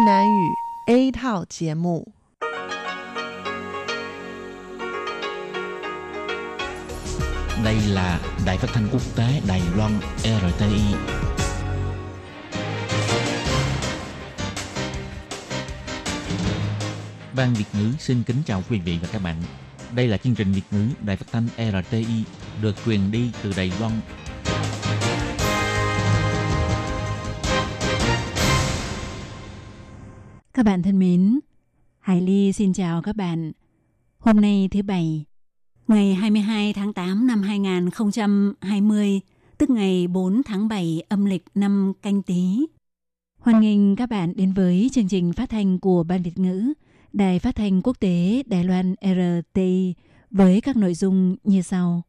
Đài Nam ngữ A thảo giám mục. Đây là Đài Phát thanh Quốc tế Đài Loan RTI. Ban Việt ngữ xin kính chào quý vị và các bạn. Đây là chương trình Việt ngữ Đài Phát thanh RTI được truyền đi từ Đài Loan. Các bạn thân mến, Hải Ly xin chào các bạn. Hôm nay thứ Bảy, ngày 22 tháng 8 năm 2020, tức ngày 4 tháng 7 âm lịch năm Canh Tý. Hoan nghênh các bạn đến với chương trình phát thanh của Ban Việt ngữ, Đài Phát thanh Quốc tế Đài Loan RTI với các nội dung như sau.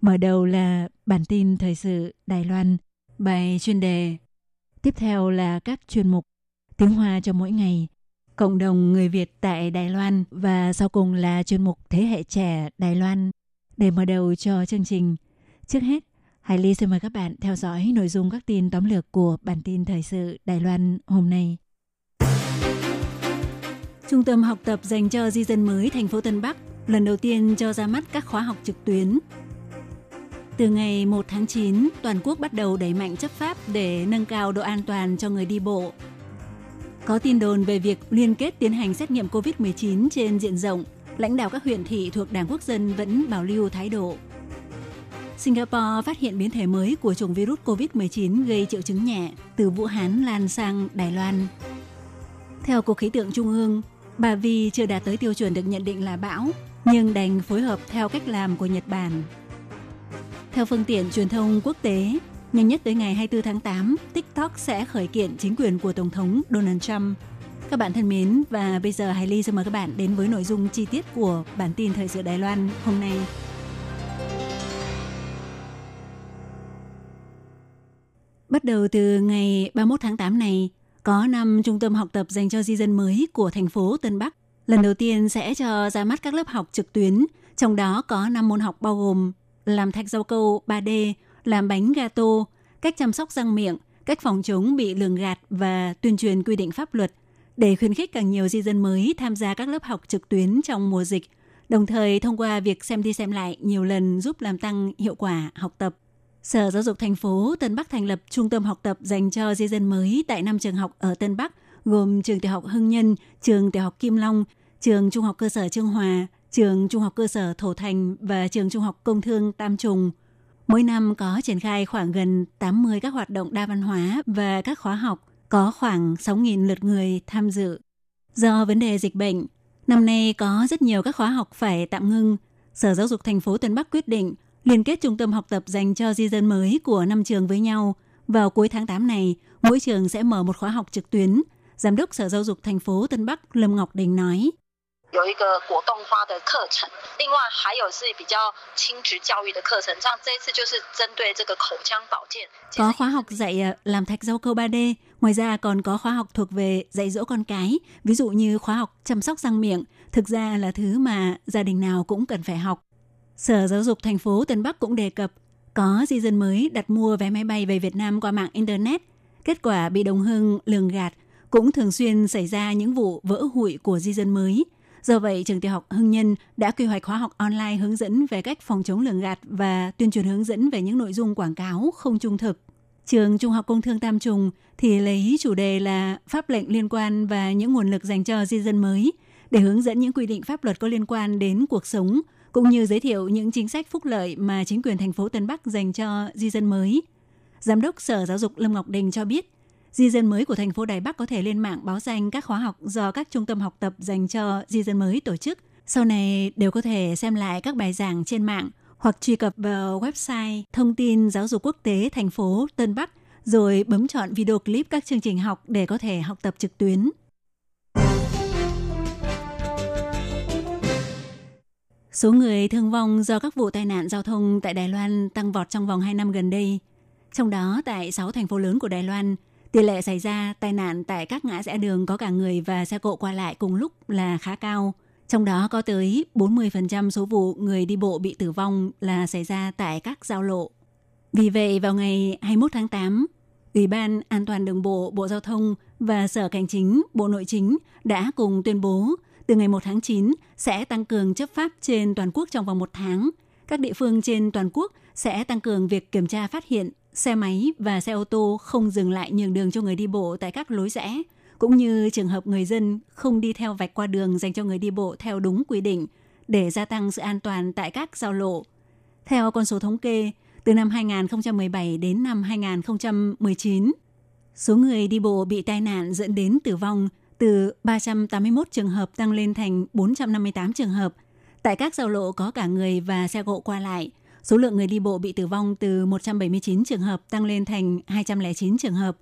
Mở đầu là bản tin thời sự Đài Loan, bài chuyên đề. Tiếp theo là các chuyên mục Tiếng Hoa cho mỗi ngày, cộng đồng người Việt tại Đài Loan và sau cùng là chuyên mục Thế hệ trẻ Đài Loan. Để mở đầu cho chương trình, trước hết, Hải Ly xin mời các bạn theo dõi nội dung các tin tóm lược của bản tin thời sự Đài Loan hôm nay. Trung tâm học tập dành cho di dân mới thành phố Tân Bắc lần đầu tiên cho ra mắt các khóa học trực tuyến. Từ ngày 1 tháng 9, toàn quốc bắt đầu đẩy mạnh chấp pháp để nâng cao độ an toàn cho người đi bộ. Có tin đồn về việc liên kết tiến hành xét nghiệm COVID-19 trên diện rộng, lãnh đạo các huyện thị thuộc Đảng Quốc dân vẫn bảo lưu thái độ. Singapore phát hiện biến thể mới của chủng virus COVID-19 gây triệu chứng nhẹ từ Vũ Hán lan sang Đài Loan. Theo Cục Khí tượng Trung ương, Bà Vi chưa đạt tới tiêu chuẩn được nhận định là bão, nhưng đành phối hợp theo cách làm của Nhật Bản. Theo phương tiện truyền thông quốc tế, nhanh nhất tới ngày 24 tháng 8, TikTok sẽ khởi kiện chính quyền của Tổng thống Donald Trump. Các bạn thân mến, và bây giờ Hải Ly xin mời các bạn đến với nội dung chi tiết của bản tin thời sự Đài Loan hôm nay. Bắt đầu từ ngày 31 tháng 8 này, có 5 trung tâm học tập dành cho di dân mới của thành phố Tân Bắc lần đầu tiên sẽ cho ra mắt các lớp học trực tuyến, trong đó có 5 môn học bao gồm làm thạch rau câu 3D, làm bánh gato, cách chăm sóc răng miệng, cách phòng chống bị lường gạt và tuyên truyền quy định pháp luật để khuyến khích càng nhiều di dân mới tham gia các lớp học trực tuyến trong mùa dịch, đồng thời thông qua việc xem đi xem lại nhiều lần giúp làm tăng hiệu quả học tập. Sở Giáo dục thành phố Tân Bắc thành lập trung tâm học tập dành cho di dân mới tại 5 trường học ở Tân Bắc, gồm trường tiểu học Hưng Nhân, trường tiểu học Kim Long, trường trung học cơ sở Trương Hòa, trường trung học cơ sở Thổ Thành và trường trung học công thương Tam Trùng. Mỗi năm có triển khai khoảng gần 80 các hoạt động đa văn hóa và các khóa học, có khoảng 6.000 lượt người tham dự. Do vấn đề dịch bệnh, năm nay có rất nhiều các khóa học phải tạm ngưng. Sở Giáo dục thành phố Tân Bắc quyết định liên kết trung tâm học tập dành cho di dân mới của 5 trường với nhau. Vào cuối tháng 8 này, mỗi trường sẽ mở một khóa học trực tuyến. Giám đốc Sở Giáo dục thành phố Tân Bắc Lâm Ngọc Đình nói. Có khóa học dạy làm thạch rau câu 3D, ngoài ra còn có khóa học thuộc về dạy dỗ con cái, ví dụ như khóa học chăm sóc răng miệng, thực ra là thứ mà gia đình nào cũng cần phải học. Sở Giáo dục thành phố Tân Bắc cũng đề cập có di dân mới đặt mua vé máy bay về Việt Nam qua mạng Internet, kết quả bị đồng hương lường gạt, cũng thường xuyên xảy ra những vụ vỡ hụi của di dân mới. Do vậy, trường tiểu học Hưng Nhân đã quy hoạch khóa học online hướng dẫn về cách phòng chống lường gạt và tuyên truyền hướng dẫn về những nội dung quảng cáo không trung thực. Trường Trung học Công thương Tam Trùng thì lấy chủ đề là pháp lệnh liên quan và những nguồn lực dành cho di dân mới để hướng dẫn những quy định pháp luật có liên quan đến cuộc sống, cũng như giới thiệu những chính sách phúc lợi mà chính quyền thành phố Tân Bắc dành cho di dân mới. Giám đốc Sở Giáo dục Lâm Ngọc Đình cho biết, di dân mới của thành phố Đài Bắc có thể lên mạng báo danh các khóa học do các trung tâm học tập dành cho di dân mới tổ chức. Sau này đều có thể xem lại các bài giảng trên mạng hoặc truy cập vào website thông tin giáo dục quốc tế thành phố Tân Bắc rồi bấm chọn video clip các chương trình học để có thể học tập trực tuyến. Số người thương vong do các vụ tai nạn giao thông tại Đài Loan tăng vọt trong vòng 2 năm gần đây. Trong đó tại 6 thành phố lớn của Đài Loan, tỷ lệ xảy ra tai nạn tại các ngã rẽ đường có cả người và xe cộ qua lại cùng lúc là khá cao. Trong đó có tới 40% số vụ người đi bộ bị tử vong là xảy ra tại các giao lộ. Vì vậy, vào ngày 21 tháng 8, Ủy ban An toàn Đường bộ Bộ Giao thông và Sở Hành chính, Bộ Nội chính đã cùng tuyên bố từ ngày 1 tháng 9 sẽ tăng cường chấp pháp trên toàn quốc trong vòng 1 tháng. Các địa phương trên toàn quốc sẽ tăng cường việc kiểm tra phát hiện xe máy và xe ô tô không dừng lại nhường đường cho người đi bộ tại các lối rẽ, cũng như trường hợp người dân không đi theo vạch qua đường dành cho người đi bộ theo đúng quy định để gia tăng sự an toàn tại các giao lộ. Theo con số thống kê, từ năm 2017 đến năm 2019, số người đi bộ bị tai nạn dẫn đến tử vong từ 381 trường hợp tăng lên thành 458 trường hợp. Tại các giao lộ có cả người và xe cộ qua lại, số lượng người đi bộ bị tử vong từ 179 trường hợp tăng lên thành 209 trường hợp.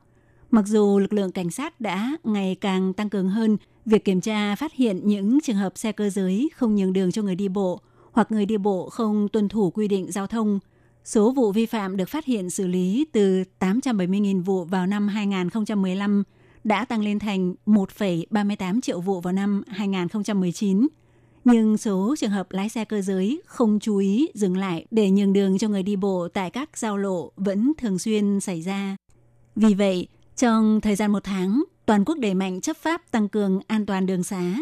Mặc dù lực lượng cảnh sát đã ngày càng tăng cường hơn việc kiểm tra phát hiện những trường hợp xe cơ giới không nhường đường cho người đi bộ hoặc người đi bộ không tuân thủ quy định giao thông, số vụ vi phạm được phát hiện xử lý từ 870.000 vụ vào năm 2015 đã tăng lên thành 1,38 triệu vụ vào năm 2019. Nhưng số trường hợp lái xe cơ giới không chú ý dừng lại để nhường đường cho người đi bộ tại các giao lộ vẫn thường xuyên xảy ra. Vì vậy, trong thời gian 1 tháng, toàn quốc đẩy mạnh chấp pháp tăng cường an toàn đường xá.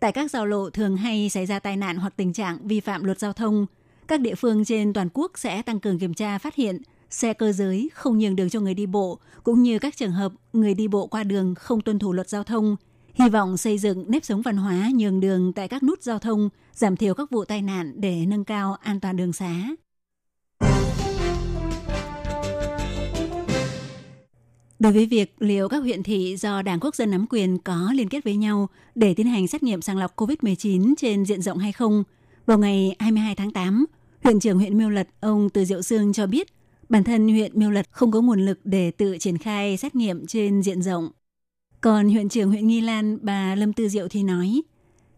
Tại các giao lộ thường hay xảy ra tai nạn hoặc tình trạng vi phạm luật giao thông, các địa phương trên toàn quốc sẽ tăng cường kiểm tra phát hiện xe cơ giới không nhường đường cho người đi bộ, cũng như các trường hợp người đi bộ qua đường không tuân thủ luật giao thông. Hy vọng xây dựng nếp sống văn hóa nhường đường tại các nút giao thông, giảm thiểu các vụ tai nạn để nâng cao an toàn đường xá. Đối với việc liệu các huyện thị do Đảng Quốc dân nắm quyền có liên kết với nhau để tiến hành xét nghiệm sàng lọc COVID-19 trên diện rộng hay không, vào ngày 22 tháng 8, huyện trưởng huyện Miêu Lật, ông Từ Diệu Sương cho biết bản thân huyện Miêu Lật không có nguồn lực để tự triển khai xét nghiệm trên diện rộng. Còn huyện trưởng huyện Nghi Lan, bà Lâm Tư Diệu thì nói,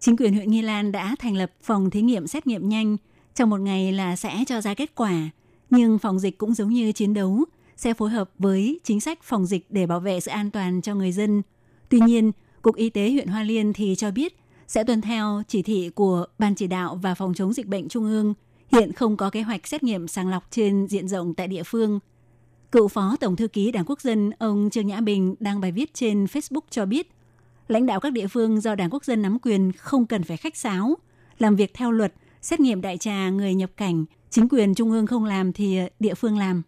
chính quyền huyện Nghi Lan đã thành lập phòng thí nghiệm xét nghiệm nhanh, trong 1 ngày là sẽ cho ra kết quả, nhưng phòng dịch cũng giống như chiến đấu, sẽ phối hợp với chính sách phòng dịch để bảo vệ sự an toàn cho người dân. Tuy nhiên, Cục Y tế huyện Hoa Liên thì cho biết sẽ tuân theo chỉ thị của Ban Chỉ đạo và Phòng chống dịch bệnh Trung ương, hiện không có kế hoạch xét nghiệm sàng lọc trên diện rộng tại địa phương. Cựu Phó Tổng Thư ký Đảng Quốc dân ông Trương Nhã Bình đăng bài viết trên Facebook cho biết, lãnh đạo các địa phương do Đảng Quốc dân nắm quyền không cần phải khách sáo, làm việc theo luật, xét nghiệm đại trà người nhập cảnh, chính quyền Trung ương không làm thì địa phương làm.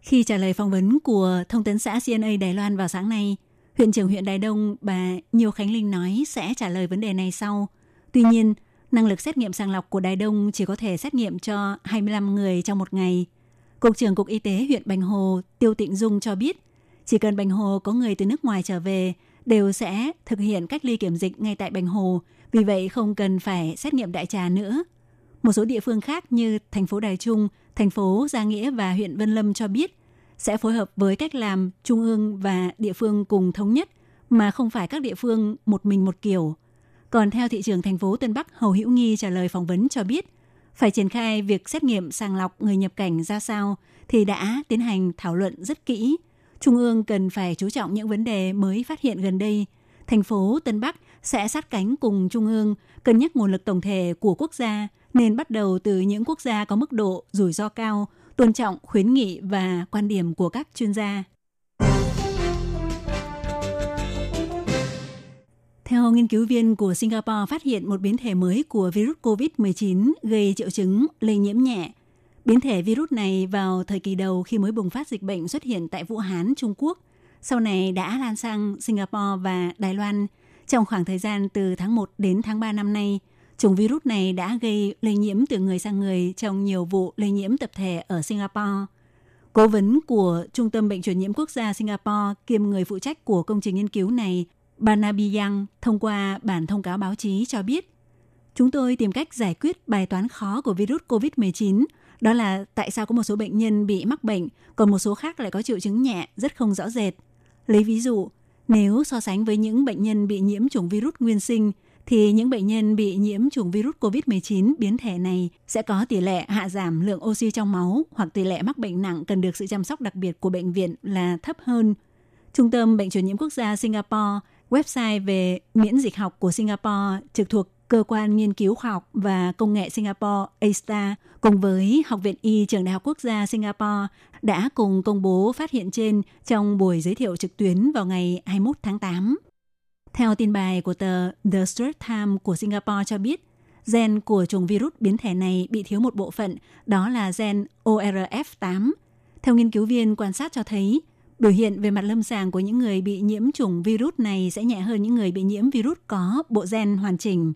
Khi trả lời phỏng vấn của Thông tấn xã CNA Đài Loan vào sáng nay, huyện trưởng huyện Đài Đông bà Nhiều Khánh Linh nói sẽ trả lời vấn đề này sau. Tuy nhiên, năng lực xét nghiệm sàng lọc của Đài Đông chỉ có thể xét nghiệm cho 25 người trong 1 ngày. Cục trưởng Cục Y tế huyện Bành Hồ Tiêu Tịnh Dung cho biết, chỉ cần Bành Hồ có người từ nước ngoài trở về, đều sẽ thực hiện cách ly kiểm dịch ngay tại Bành Hồ, vì vậy không cần phải xét nghiệm đại trà nữa. Một số địa phương khác như thành phố Đài Trung, thành phố Gia Nghĩa và huyện Vân Lâm cho biết sẽ phối hợp với cách làm Trung ương và địa phương cùng thống nhất, mà không phải các địa phương một mình một kiểu. Còn theo thị trưởng thành phố Tân Bắc Hầu Hữu Nghi trả lời phỏng vấn cho biết, phải triển khai việc xét nghiệm sàng lọc người nhập cảnh ra sao thì đã tiến hành thảo luận rất kỹ. Trung ương cần phải chú trọng những vấn đề mới phát hiện gần đây. Thành phố Tân Bắc sẽ sát cánh cùng Trung ương, cân nhắc nguồn lực tổng thể của quốc gia, nên bắt đầu từ những quốc gia có mức độ rủi ro cao, tôn trọng khuyến nghị và quan điểm của các chuyên gia. Theo nghiên cứu viên của Singapore phát hiện một biến thể mới của virus COVID-19 gây triệu chứng lây nhiễm nhẹ. Biến thể virus này vào thời kỳ đầu khi mới bùng phát dịch bệnh xuất hiện tại Vũ Hán, Trung Quốc, sau này đã lan sang Singapore và Đài Loan. Trong khoảng thời gian từ tháng 1 đến tháng 3 năm nay, chủng virus này đã gây lây nhiễm từ người sang người trong nhiều vụ lây nhiễm tập thể ở Singapore. Cố vấn của Trung tâm Bệnh truyền nhiễm quốc gia Singapore kiêm người phụ trách của công trình nghiên cứu này, Banabiyang, thông qua bản thông cáo báo chí cho biết, chúng tôi tìm cách giải quyết bài toán khó của virus COVID-19, đó là tại sao có một số bệnh nhân bị mắc bệnh, còn một số khác lại có triệu chứng nhẹ, rất không rõ rệt. Lấy ví dụ, nếu so sánh với những bệnh nhân bị nhiễm chủng virus nguyên sinh, thì những bệnh nhân bị nhiễm chủng virus COVID-19 biến thể này sẽ có tỷ lệ hạ giảm lượng oxy trong máu hoặc tỷ lệ mắc bệnh nặng cần được sự chăm sóc đặc biệt của bệnh viện là thấp hơn. Trung tâm Bệnh truyền nhiễm quốc gia Singapore, website về miễn dịch học của Singapore trực thuộc Cơ quan Nghiên cứu Khoa học và Công nghệ Singapore ASTAR cùng với Học viện Y Trường Đại học Quốc gia Singapore đã cùng công bố phát hiện trên trong buổi giới thiệu trực tuyến vào ngày 21 tháng 8. Theo tin bài của tờ The Straits Times của Singapore cho biết, gen của chủng virus biến thể này bị thiếu một bộ phận, đó là gen ORF8. Theo nghiên cứu viên quan sát cho thấy, biểu hiện về mặt lâm sàng của những người bị nhiễm chủng virus này sẽ nhẹ hơn những người bị nhiễm virus có bộ gen hoàn chỉnh.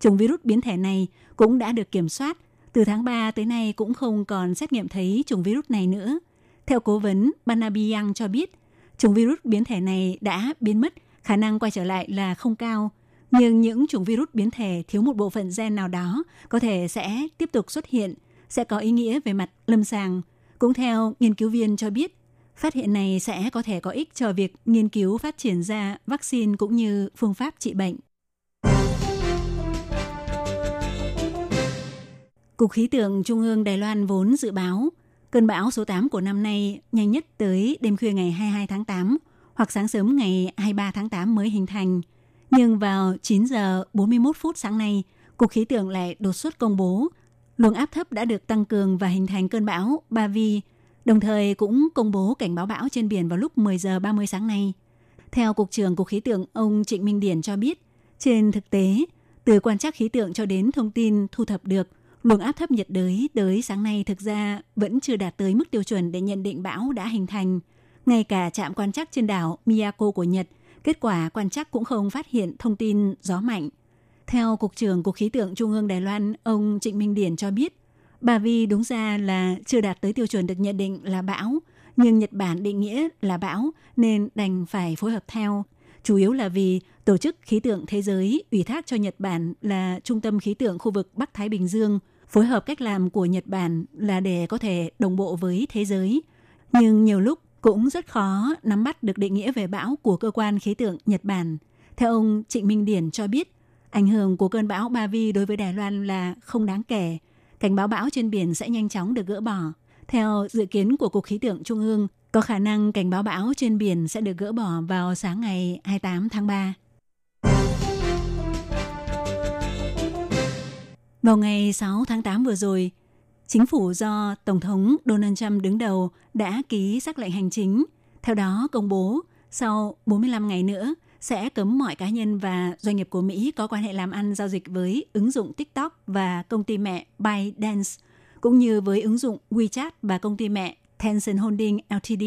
Chủng virus biến thể này cũng đã được kiểm soát. Từ tháng 3 tới nay cũng không còn xét nghiệm thấy chủng virus này nữa. Theo cố vấn Banabiyang cho biết, chủng virus biến thể này đã biến mất, khả năng quay trở lại là không cao. Nhưng những chủng virus biến thể thiếu một bộ phận gen nào đó có thể sẽ tiếp tục xuất hiện, sẽ có ý nghĩa về mặt lâm sàng. Cũng theo nghiên cứu viên cho biết, phát hiện này sẽ có thể có ích cho việc nghiên cứu phát triển ra vaccine cũng như phương pháp trị bệnh. Cục Khí tượng Trung ương Đài Loan vốn dự báo cơn bão số 8 của năm nay nhanh nhất tới đêm khuya ngày 22 tháng 8 hoặc sáng sớm ngày 23 tháng 8 mới hình thành. Nhưng vào 9 giờ 41 phút sáng nay, Cục Khí tượng lại đột xuất công bố luồng áp thấp đã được tăng cường và hình thành cơn bão Bà Vi, đồng thời cũng công bố cảnh báo bão trên biển vào lúc 10 giờ 30 sáng nay. Theo Cục trưởng Cục Khí tượng ông Trịnh Minh Điển cho biết, trên thực tế, từ quan trắc khí tượng cho đến thông tin thu thập được, luồng áp thấp nhiệt đới tới sáng nay thực ra vẫn chưa đạt tới mức tiêu chuẩn để nhận định bão đã hình thành. Ngay cả trạm quan trắc trên đảo Miyako của Nhật, kết quả quan trắc cũng không phát hiện thông tin gió mạnh. Theo Cục trưởng Cục Khí tượng Trung ương Đài Loan, ông Trịnh Minh Điển cho biết, Bà Vi đúng ra là chưa đạt tới tiêu chuẩn được nhận định là bão, nhưng Nhật Bản định nghĩa là bão nên đành phải phối hợp theo. Chủ yếu là vì Tổ chức Khí tượng Thế giới ủy thác cho Nhật Bản là trung tâm khí tượng khu vực Bắc Thái Bình Dương, phối hợp cách làm của Nhật Bản là để có thể đồng bộ với thế giới. Nhưng nhiều lúc cũng rất khó nắm bắt được định nghĩa về bão của cơ quan khí tượng Nhật Bản. Theo ông Trịnh Minh Điển cho biết, ảnh hưởng của cơn bão Ba Vi đối với Đài Loan là không đáng kể. Cảnh báo bão trên biển sẽ nhanh chóng được gỡ bỏ. Theo dự kiến của Cục Khí tượng Trung ương, có khả năng cảnh báo bão trên biển sẽ được gỡ bỏ vào sáng ngày 28 tháng 3. Vào ngày 6 tháng 8 vừa rồi, chính phủ do Tổng thống Donald Trump đứng đầu đã ký sắc lệnh hành chính. Theo đó công bố, sau 45 ngày nữa sẽ cấm mọi cá nhân và doanh nghiệp của Mỹ có quan hệ làm ăn giao dịch với ứng dụng TikTok và công ty mẹ ByteDance, cũng như với ứng dụng WeChat và công ty mẹ Tencent Holding Ltd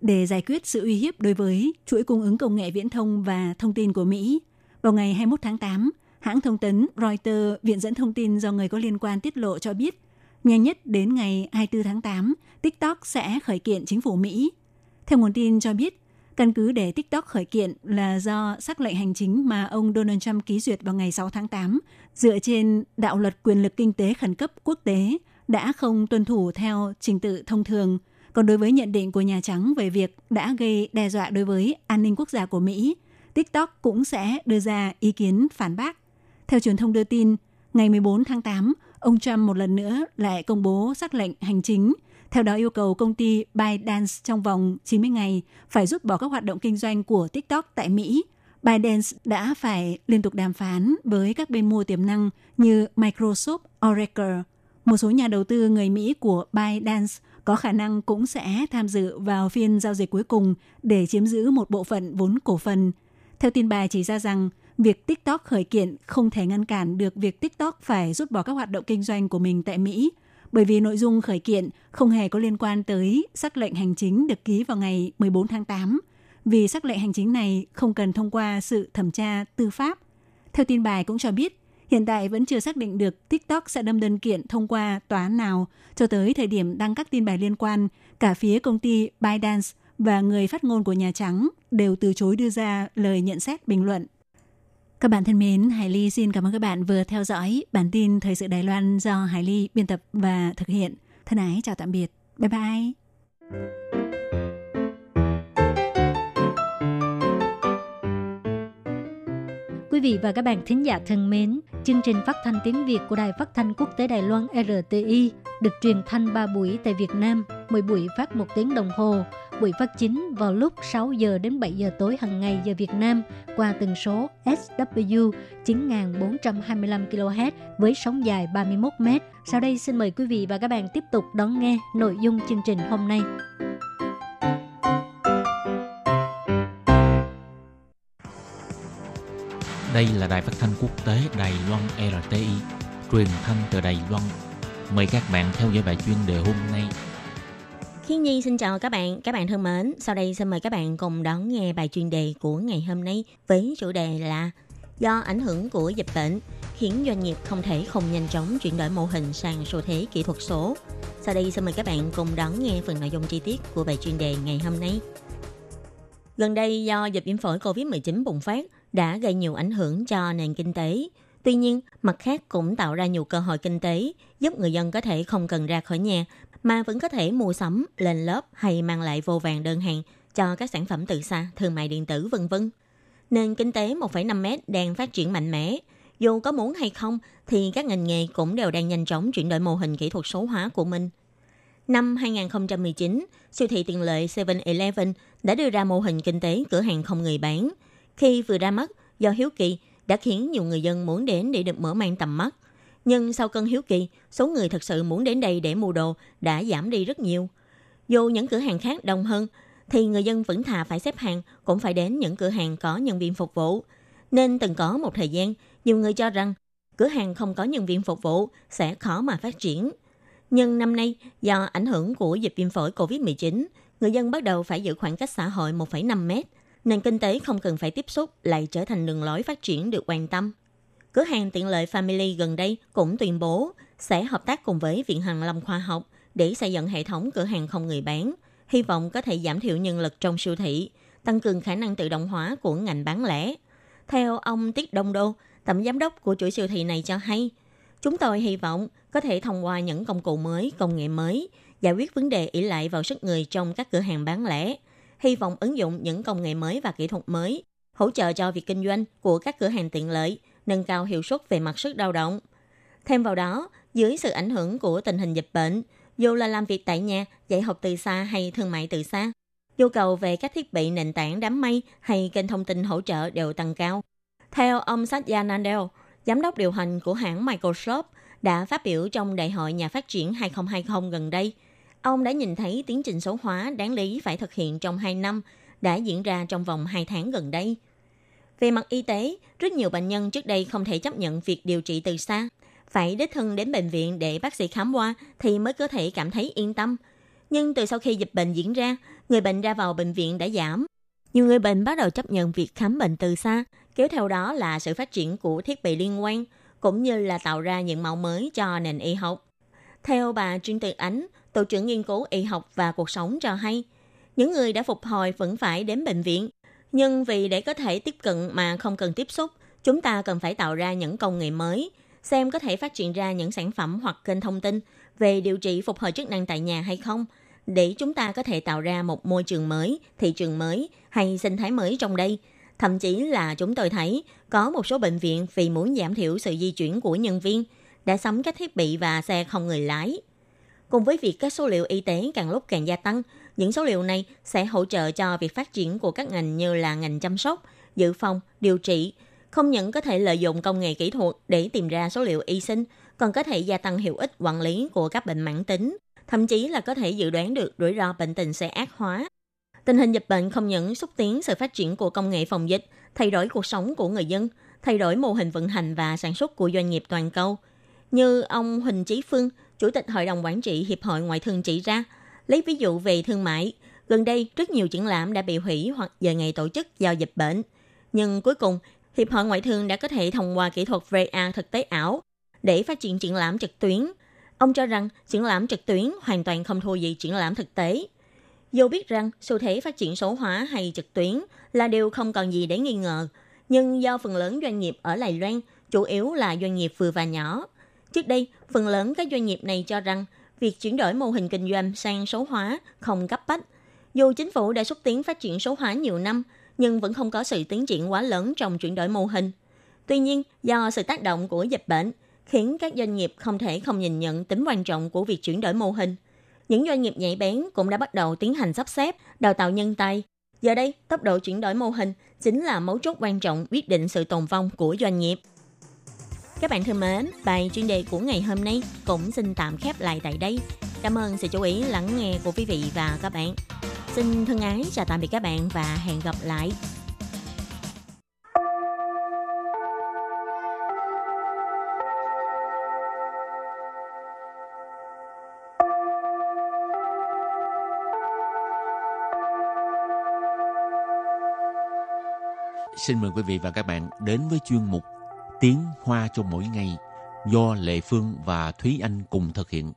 để giải quyết sự uy hiếp đối với chuỗi cung ứng công nghệ viễn thông và thông tin của Mỹ. Vào ngày 21 tháng 8, hãng thông tấn Reuters, viện dẫn thông tin do người có liên quan tiết lộ cho biết, nhanh nhất đến ngày 24 tháng 8, TikTok sẽ khởi kiện chính phủ Mỹ. Theo nguồn tin cho biết, căn cứ để TikTok khởi kiện là do sắc lệnh hành chính mà ông Donald Trump ký duyệt vào ngày 6 tháng 8, dựa trên đạo luật quyền lực kinh tế khẩn cấp quốc tế đã không tuân thủ theo trình tự thông thường. Còn đối với nhận định của Nhà Trắng về việc đã gây đe dọa đối với an ninh quốc gia của Mỹ, TikTok cũng sẽ đưa ra ý kiến phản bác. Theo truyền thông đưa tin, ngày 14 tháng 8, ông Trump một lần nữa lại công bố sắc lệnh hành chính. Theo đó yêu cầu công ty ByteDance trong vòng 90 ngày phải rút bỏ các hoạt động kinh doanh của TikTok tại Mỹ. ByteDance đã phải liên tục đàm phán với các bên mua tiềm năng như Microsoft, Oracle. Một số nhà đầu tư người Mỹ của ByteDance có khả năng cũng sẽ tham dự vào phiên giao dịch cuối cùng để chiếm giữ một bộ phận vốn cổ phần. Theo tin bài chỉ ra rằng, việc TikTok khởi kiện không thể ngăn cản được việc TikTok phải rút bỏ các hoạt động kinh doanh của mình tại Mỹ, bởi vì nội dung khởi kiện không hề có liên quan tới sắc lệnh hành chính được ký vào ngày 14 tháng 8, vì sắc lệnh hành chính này không cần thông qua sự thẩm tra tư pháp. Theo tin bài cũng cho biết, hiện tại vẫn chưa xác định được TikTok sẽ đâm đơn kiện thông qua tòa án nào. Cho tới thời điểm đăng các tin bài liên quan, cả phía công ty ByteDance và người phát ngôn của Nhà Trắng đều từ chối đưa ra lời nhận xét bình luận. Các bạn thân mến, Hải Ly xin cảm ơn các bạn vừa theo dõi bản tin Thời sự Đài Loan do Hải Ly biên tập và thực hiện. Thân ái chào tạm biệt. Bye bye. Quý vị và các bạn thính giả thân mến, chương trình phát thanh tiếng Việt của Đài Phát thanh Quốc tế Đài Loan RTI được truyền thanh 3 buổi tại Việt Nam, mỗi buổi phát 1 tiếng đồng hồ. buổi phát chính vào lúc 6 giờ đến 7 giờ tối hàng ngày giờ Việt Nam qua tần số SW 9425 kHz với sóng dài 31 m. Sau đây xin mời quý vị và các bạn tiếp tục đón nghe nội dung chương trình hôm nay. Đây là Đài Phát thanh Quốc tế Đài Loan RTI, truyền thanh từ Đài Loan. Mời các bạn theo dõi bài chuyên đề hôm nay. Thiên Nhi xin chào các bạn thân mến. Sau đây xin mời các bạn cùng đón nghe bài chuyên đề của ngày hôm nay với chủ đề là do ảnh hưởng của dịch bệnh khiến doanh nghiệp không thể không nhanh chóng chuyển đổi mô hình sang xu thế kỹ thuật số. Sau đây xin mời các bạn cùng đón nghe phần nội dung chi tiết của bài chuyên đề ngày hôm nay. Gần đây do dịch viêm phổi COVID-19 bùng phát đã gây nhiều ảnh hưởng cho nền kinh tế. Tuy nhiên, mặt khác cũng tạo ra nhiều cơ hội kinh tế, giúp người dân có thể không cần ra khỏi nhà mà vẫn có thể mua sắm, lên lớp hay mang lại vô vàn đơn hàng cho các sản phẩm từ xa, thương mại điện tử v.v. Nền kinh tế 1,5m đang phát triển mạnh mẽ. Dù có muốn hay không thì các ngành nghề cũng đều đang nhanh chóng chuyển đổi mô hình kỹ thuật số hóa của mình. Năm 2019, siêu thị tiện lợi 7-Eleven đã đưa ra mô hình kinh tế cửa hàng không người bán. Khi vừa ra mắt, do hiếu kỳ đã khiến nhiều người dân muốn đến để được mở mang tầm mắt. Nhưng sau cơn hiếu kỳ, số người thật sự muốn đến đây để mua đồ đã giảm đi rất nhiều. Dù những cửa hàng khác đông hơn, thì người dân vẫn thà phải xếp hàng cũng phải đến những cửa hàng có nhân viên phục vụ. Nên từng có một thời gian, nhiều người cho rằng cửa hàng không có nhân viên phục vụ sẽ khó mà phát triển. Nhưng năm nay, do ảnh hưởng của dịch viêm phổi COVID-19, người dân bắt đầu phải giữ khoảng cách xã hội 1,5 mét. Nền kinh tế không cần phải tiếp xúc lại trở thành đường lối phát triển được quan tâm. Cửa hàng tiện lợi Family gần đây cũng tuyên bố sẽ hợp tác cùng với Viện Hàn Lâm Khoa học để xây dựng hệ thống cửa hàng không người bán, hy vọng có thể giảm thiểu nhân lực trong siêu thị, tăng cường khả năng tự động hóa của ngành bán lẻ. Theo ông Tiết Đông Đô, tổng giám đốc của chuỗi siêu thị này cho hay, chúng tôi hy vọng có thể thông qua những công cụ mới, công nghệ mới, giải quyết vấn đề ỷ lại vào sức người trong các cửa hàng bán lẻ. Hy vọng ứng dụng những công nghệ mới và kỹ thuật mới, hỗ trợ cho việc kinh doanh của các cửa hàng tiện lợi, nâng cao hiệu suất về mặt sức lao động. Thêm vào đó, dưới sự ảnh hưởng của tình hình dịch bệnh, dù là làm việc tại nhà, dạy học từ xa hay thương mại từ xa, nhu cầu về các thiết bị nền tảng đám mây hay kênh thông tin hỗ trợ đều tăng cao. Theo ông Satya Nadell, giám đốc điều hành của hãng Microsoft, đã phát biểu trong Đại hội Nhà phát triển 2020 gần đây, ông đã nhìn thấy tiến trình số hóa đáng lý phải thực hiện trong 2 năm đã diễn ra trong vòng 2 tháng gần đây. Về mặt y tế, rất nhiều bệnh nhân trước đây không thể chấp nhận việc điều trị từ xa. Phải đích thân đến bệnh viện để bác sĩ khám qua thì mới có thể cảm thấy yên tâm. Nhưng từ sau khi dịch bệnh diễn ra, người bệnh ra vào bệnh viện đã giảm. Nhiều người bệnh bắt đầu chấp nhận việc khám bệnh từ xa, kéo theo đó là sự phát triển của thiết bị liên quan, cũng như là tạo ra những mẫu mới cho nền y học. Theo bà Trương Tự Ánh, Tổ trưởng nghiên cứu y học và cuộc sống cho hay, những người đã phục hồi vẫn phải đến bệnh viện. Nhưng vì để có thể tiếp cận mà không cần tiếp xúc, chúng ta cần phải tạo ra những công nghệ mới, xem có thể phát triển ra những sản phẩm hoặc kênh thông tin về điều trị phục hồi chức năng tại nhà hay không, để chúng ta có thể tạo ra một môi trường mới, thị trường mới hay sinh thái mới trong đây. Thậm chí là chúng tôi thấy có một số bệnh viện vì muốn giảm thiểu sự di chuyển của nhân viên, đã sắm các thiết bị và xe không người lái. Cùng với việc các số liệu y tế càng lúc càng gia tăng, những số liệu này sẽ hỗ trợ cho việc phát triển của các ngành như là ngành chăm sóc, dự phòng, điều trị. Không những có thể lợi dụng công nghệ kỹ thuật để tìm ra số liệu y sinh, còn có thể gia tăng hiệu ích quản lý của các bệnh mãn tính, thậm chí là có thể dự đoán được rủi ro bệnh tình sẽ ác hóa. Tình hình dịch bệnh không những xúc tiến sự phát triển của công nghệ phòng dịch, thay đổi cuộc sống của người dân, thay đổi mô hình vận hành và sản xuất của doanh nghiệp toàn cầu. Như ông Huỳnh Chí Phương, Chủ tịch Hội đồng Quản trị Hiệp hội Ngoại thương chỉ ra, lấy ví dụ về thương mại, gần đây rất nhiều triển lãm đã bị hủy hoặc dời ngày tổ chức do dịch bệnh. Nhưng cuối cùng, Hiệp hội Ngoại thương đã có thể thông qua kỹ thuật VR thực tế ảo để phát triển triển lãm trực tuyến. Ông cho rằng triển lãm trực tuyến hoàn toàn không thua gì triển lãm thực tế. Dù biết rằng xu thế phát triển số hóa hay trực tuyến là điều không còn gì để nghi ngờ, nhưng do phần lớn doanh nghiệp ở Đài Loan, chủ yếu là doanh nghiệp vừa và nhỏ, trước đây, phần lớn các doanh nghiệp này cho rằng việc chuyển đổi mô hình kinh doanh sang số hóa không cấp bách. Dù chính phủ đã xúc tiến phát triển số hóa nhiều năm, nhưng vẫn không có sự tiến triển quá lớn trong chuyển đổi mô hình. Tuy nhiên, do sự tác động của dịch bệnh, khiến các doanh nghiệp không thể không nhìn nhận tính quan trọng của việc chuyển đổi mô hình. những doanh nghiệp nhạy bén cũng đã bắt đầu tiến hành sắp xếp, đào tạo nhân tài. Giờ đây, tốc độ chuyển đổi mô hình chính là mấu chốt quan trọng quyết định sự tồn vong của doanh nghiệp. Các bạn thân mến, bài chuyên đề của ngày hôm nay cũng xin tạm khép lại tại đây. Cảm ơn sự chú ý lắng nghe của quý vị và các bạn. Xin thân ái chào tạm biệt các bạn và hẹn gặp lại. Xin mời quý vị và các bạn đến với chuyên mục Tiếng Hoa cho mỗi ngày do Lệ Phương và Thúy Anh cùng thực hiện.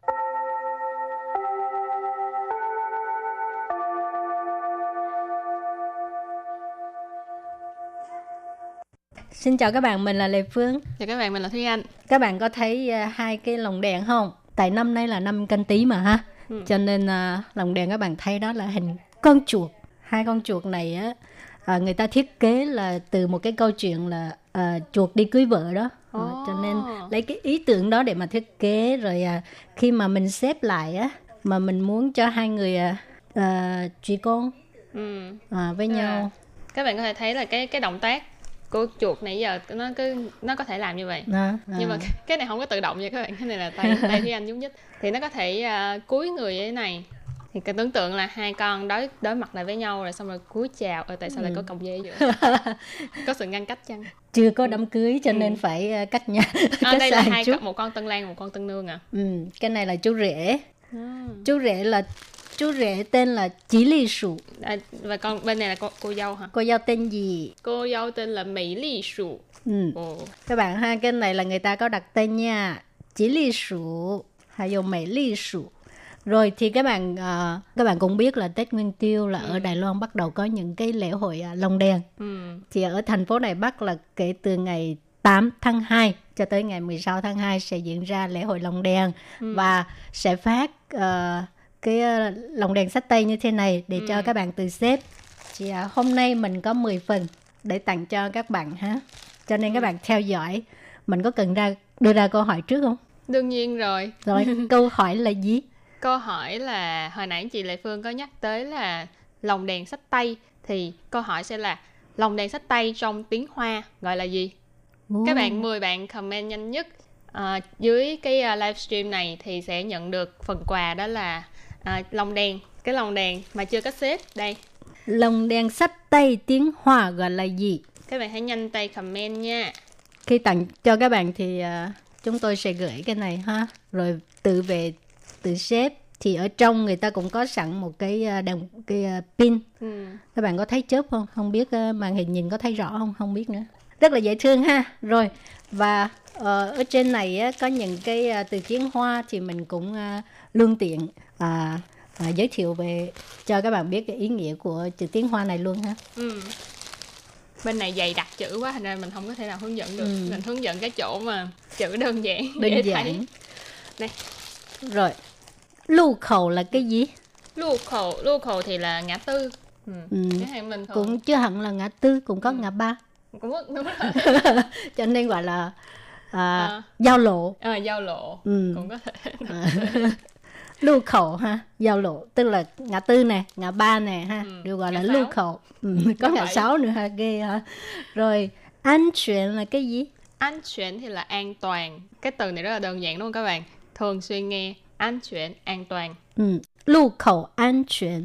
Xin chào các bạn, mình là Lệ Phương. Chào các bạn, mình là Thúy Anh. Các bạn có thấy hai cái lồng đèn không? Tại năm nay là năm Canh Tý mà ha. Cho nên lồng đèn các bạn thấy đó là hình con chuột. Hai con chuột này á, người ta thiết kế là từ một cái câu chuyện là chuột đi cưới vợ đó. Cho nên lấy cái ý tưởng đó để mà thiết kế. Rồi khi mà mình xếp lại á, mà mình muốn cho hai người truy con với nhau. Các bạn có thể thấy là cái động tác của chuột nãy giờ nó có thể làm như vậy. Nhưng mà cái này không có tự động nha các bạn. Cái này là tay Thúy Anh nhúc nhích. Thì nó có thể cúi người như thế này. Thì cái tưởng tượng là hai con đối mặt lại với nhau rồi xong rồi cúi chào. Tại sao lại có còng dây giữa? Có sự ngăn cách chăng? Chưa có đám cưới cho nên phải cách nhau. Đây là hai chút. Một con Tân Lan, một con Tân Nương à? Cái này là chú rể. Chú rể tên là Chí Lì Xu. Và con bên này là cô dâu hả? Cô dâu tên gì? Cô dâu tên là Mỹ Lì Xu. Các bạn ha, cái này là người ta có đặt tên nha. Chí Lì Xu, hay là Mỹ Lì Xu. Rồi thì các bạn cũng biết là Tết Nguyên Tiêu là ở Đài Loan bắt đầu có những cái lễ hội lồng đèn. Thì ở thành phố Đài Bắc là kể từ ngày 8 tháng 2 cho tới ngày 16 tháng 2 sẽ diễn ra lễ hội lồng đèn. Và sẽ phát cái lồng đèn sách tay như thế này để cho các bạn tự xếp. Thì hôm nay mình có 10 phần để tặng cho các bạn ha. Cho nên các bạn theo dõi. Mình có cần đưa ra câu hỏi trước không? Đương nhiên rồi. Rồi, câu hỏi là gì? Câu hỏi là hồi nãy chị Lệ Phương có nhắc tới là lồng đèn sách tay. Thì câu hỏi sẽ là lồng đèn sách tay trong tiếng Hoa gọi là gì? Các bạn 10 bạn comment nhanh nhất dưới cái livestream này thì sẽ nhận được phần quà, đó là lồng đèn. Cái lồng đèn mà chưa có xếp đây. Lồng đèn sách tay tiếng Hoa gọi là gì? Các bạn hãy nhanh tay comment nha. Khi tặng cho các bạn thì chúng tôi sẽ gửi cái này ha. Rồi tự về tự xếp. Thì ở trong người ta cũng có sẵn một cái pin. Các bạn có thấy chớp không? Không biết màn hình nhìn có thấy rõ không? Không biết nữa. Rất là dễ thương ha. Rồi. Và ở trên này có những cái từ tiếng Hoa thì mình cũng lương tiện giới thiệu về cho các bạn biết cái ý nghĩa của chữ tiếng Hoa này luôn ha. Bên này dày đặc chữ quá nên mình không có thể nào hướng dẫn được. Mình hướng dẫn cái chỗ mà chữ đơn giản. Thấy. Này. Rồi. Lưu khẩu là cái gì? Lưu khẩu thì là ngã tư. Cái hàng mình thôi. Cũng chưa hẳn là ngã tư, cũng có ngã ba. Đúng rồi. Cho nên gọi là giao lộ. Giao lộ. Cũng có thể. Lưu khẩu ha, giao lộ tức là ngã tư nè, ngã ba nè ha, đều gọi là lưu khẩu. Có ngã 6 nữa ha, ghê ha. Rồi, an toàn là cái gì? An toàn thì là an toàn. Cái từ này rất là đơn giản đúng không các bạn? Thường xuyên nghe an toàn, an toàn. Lưu khẩu an toàn.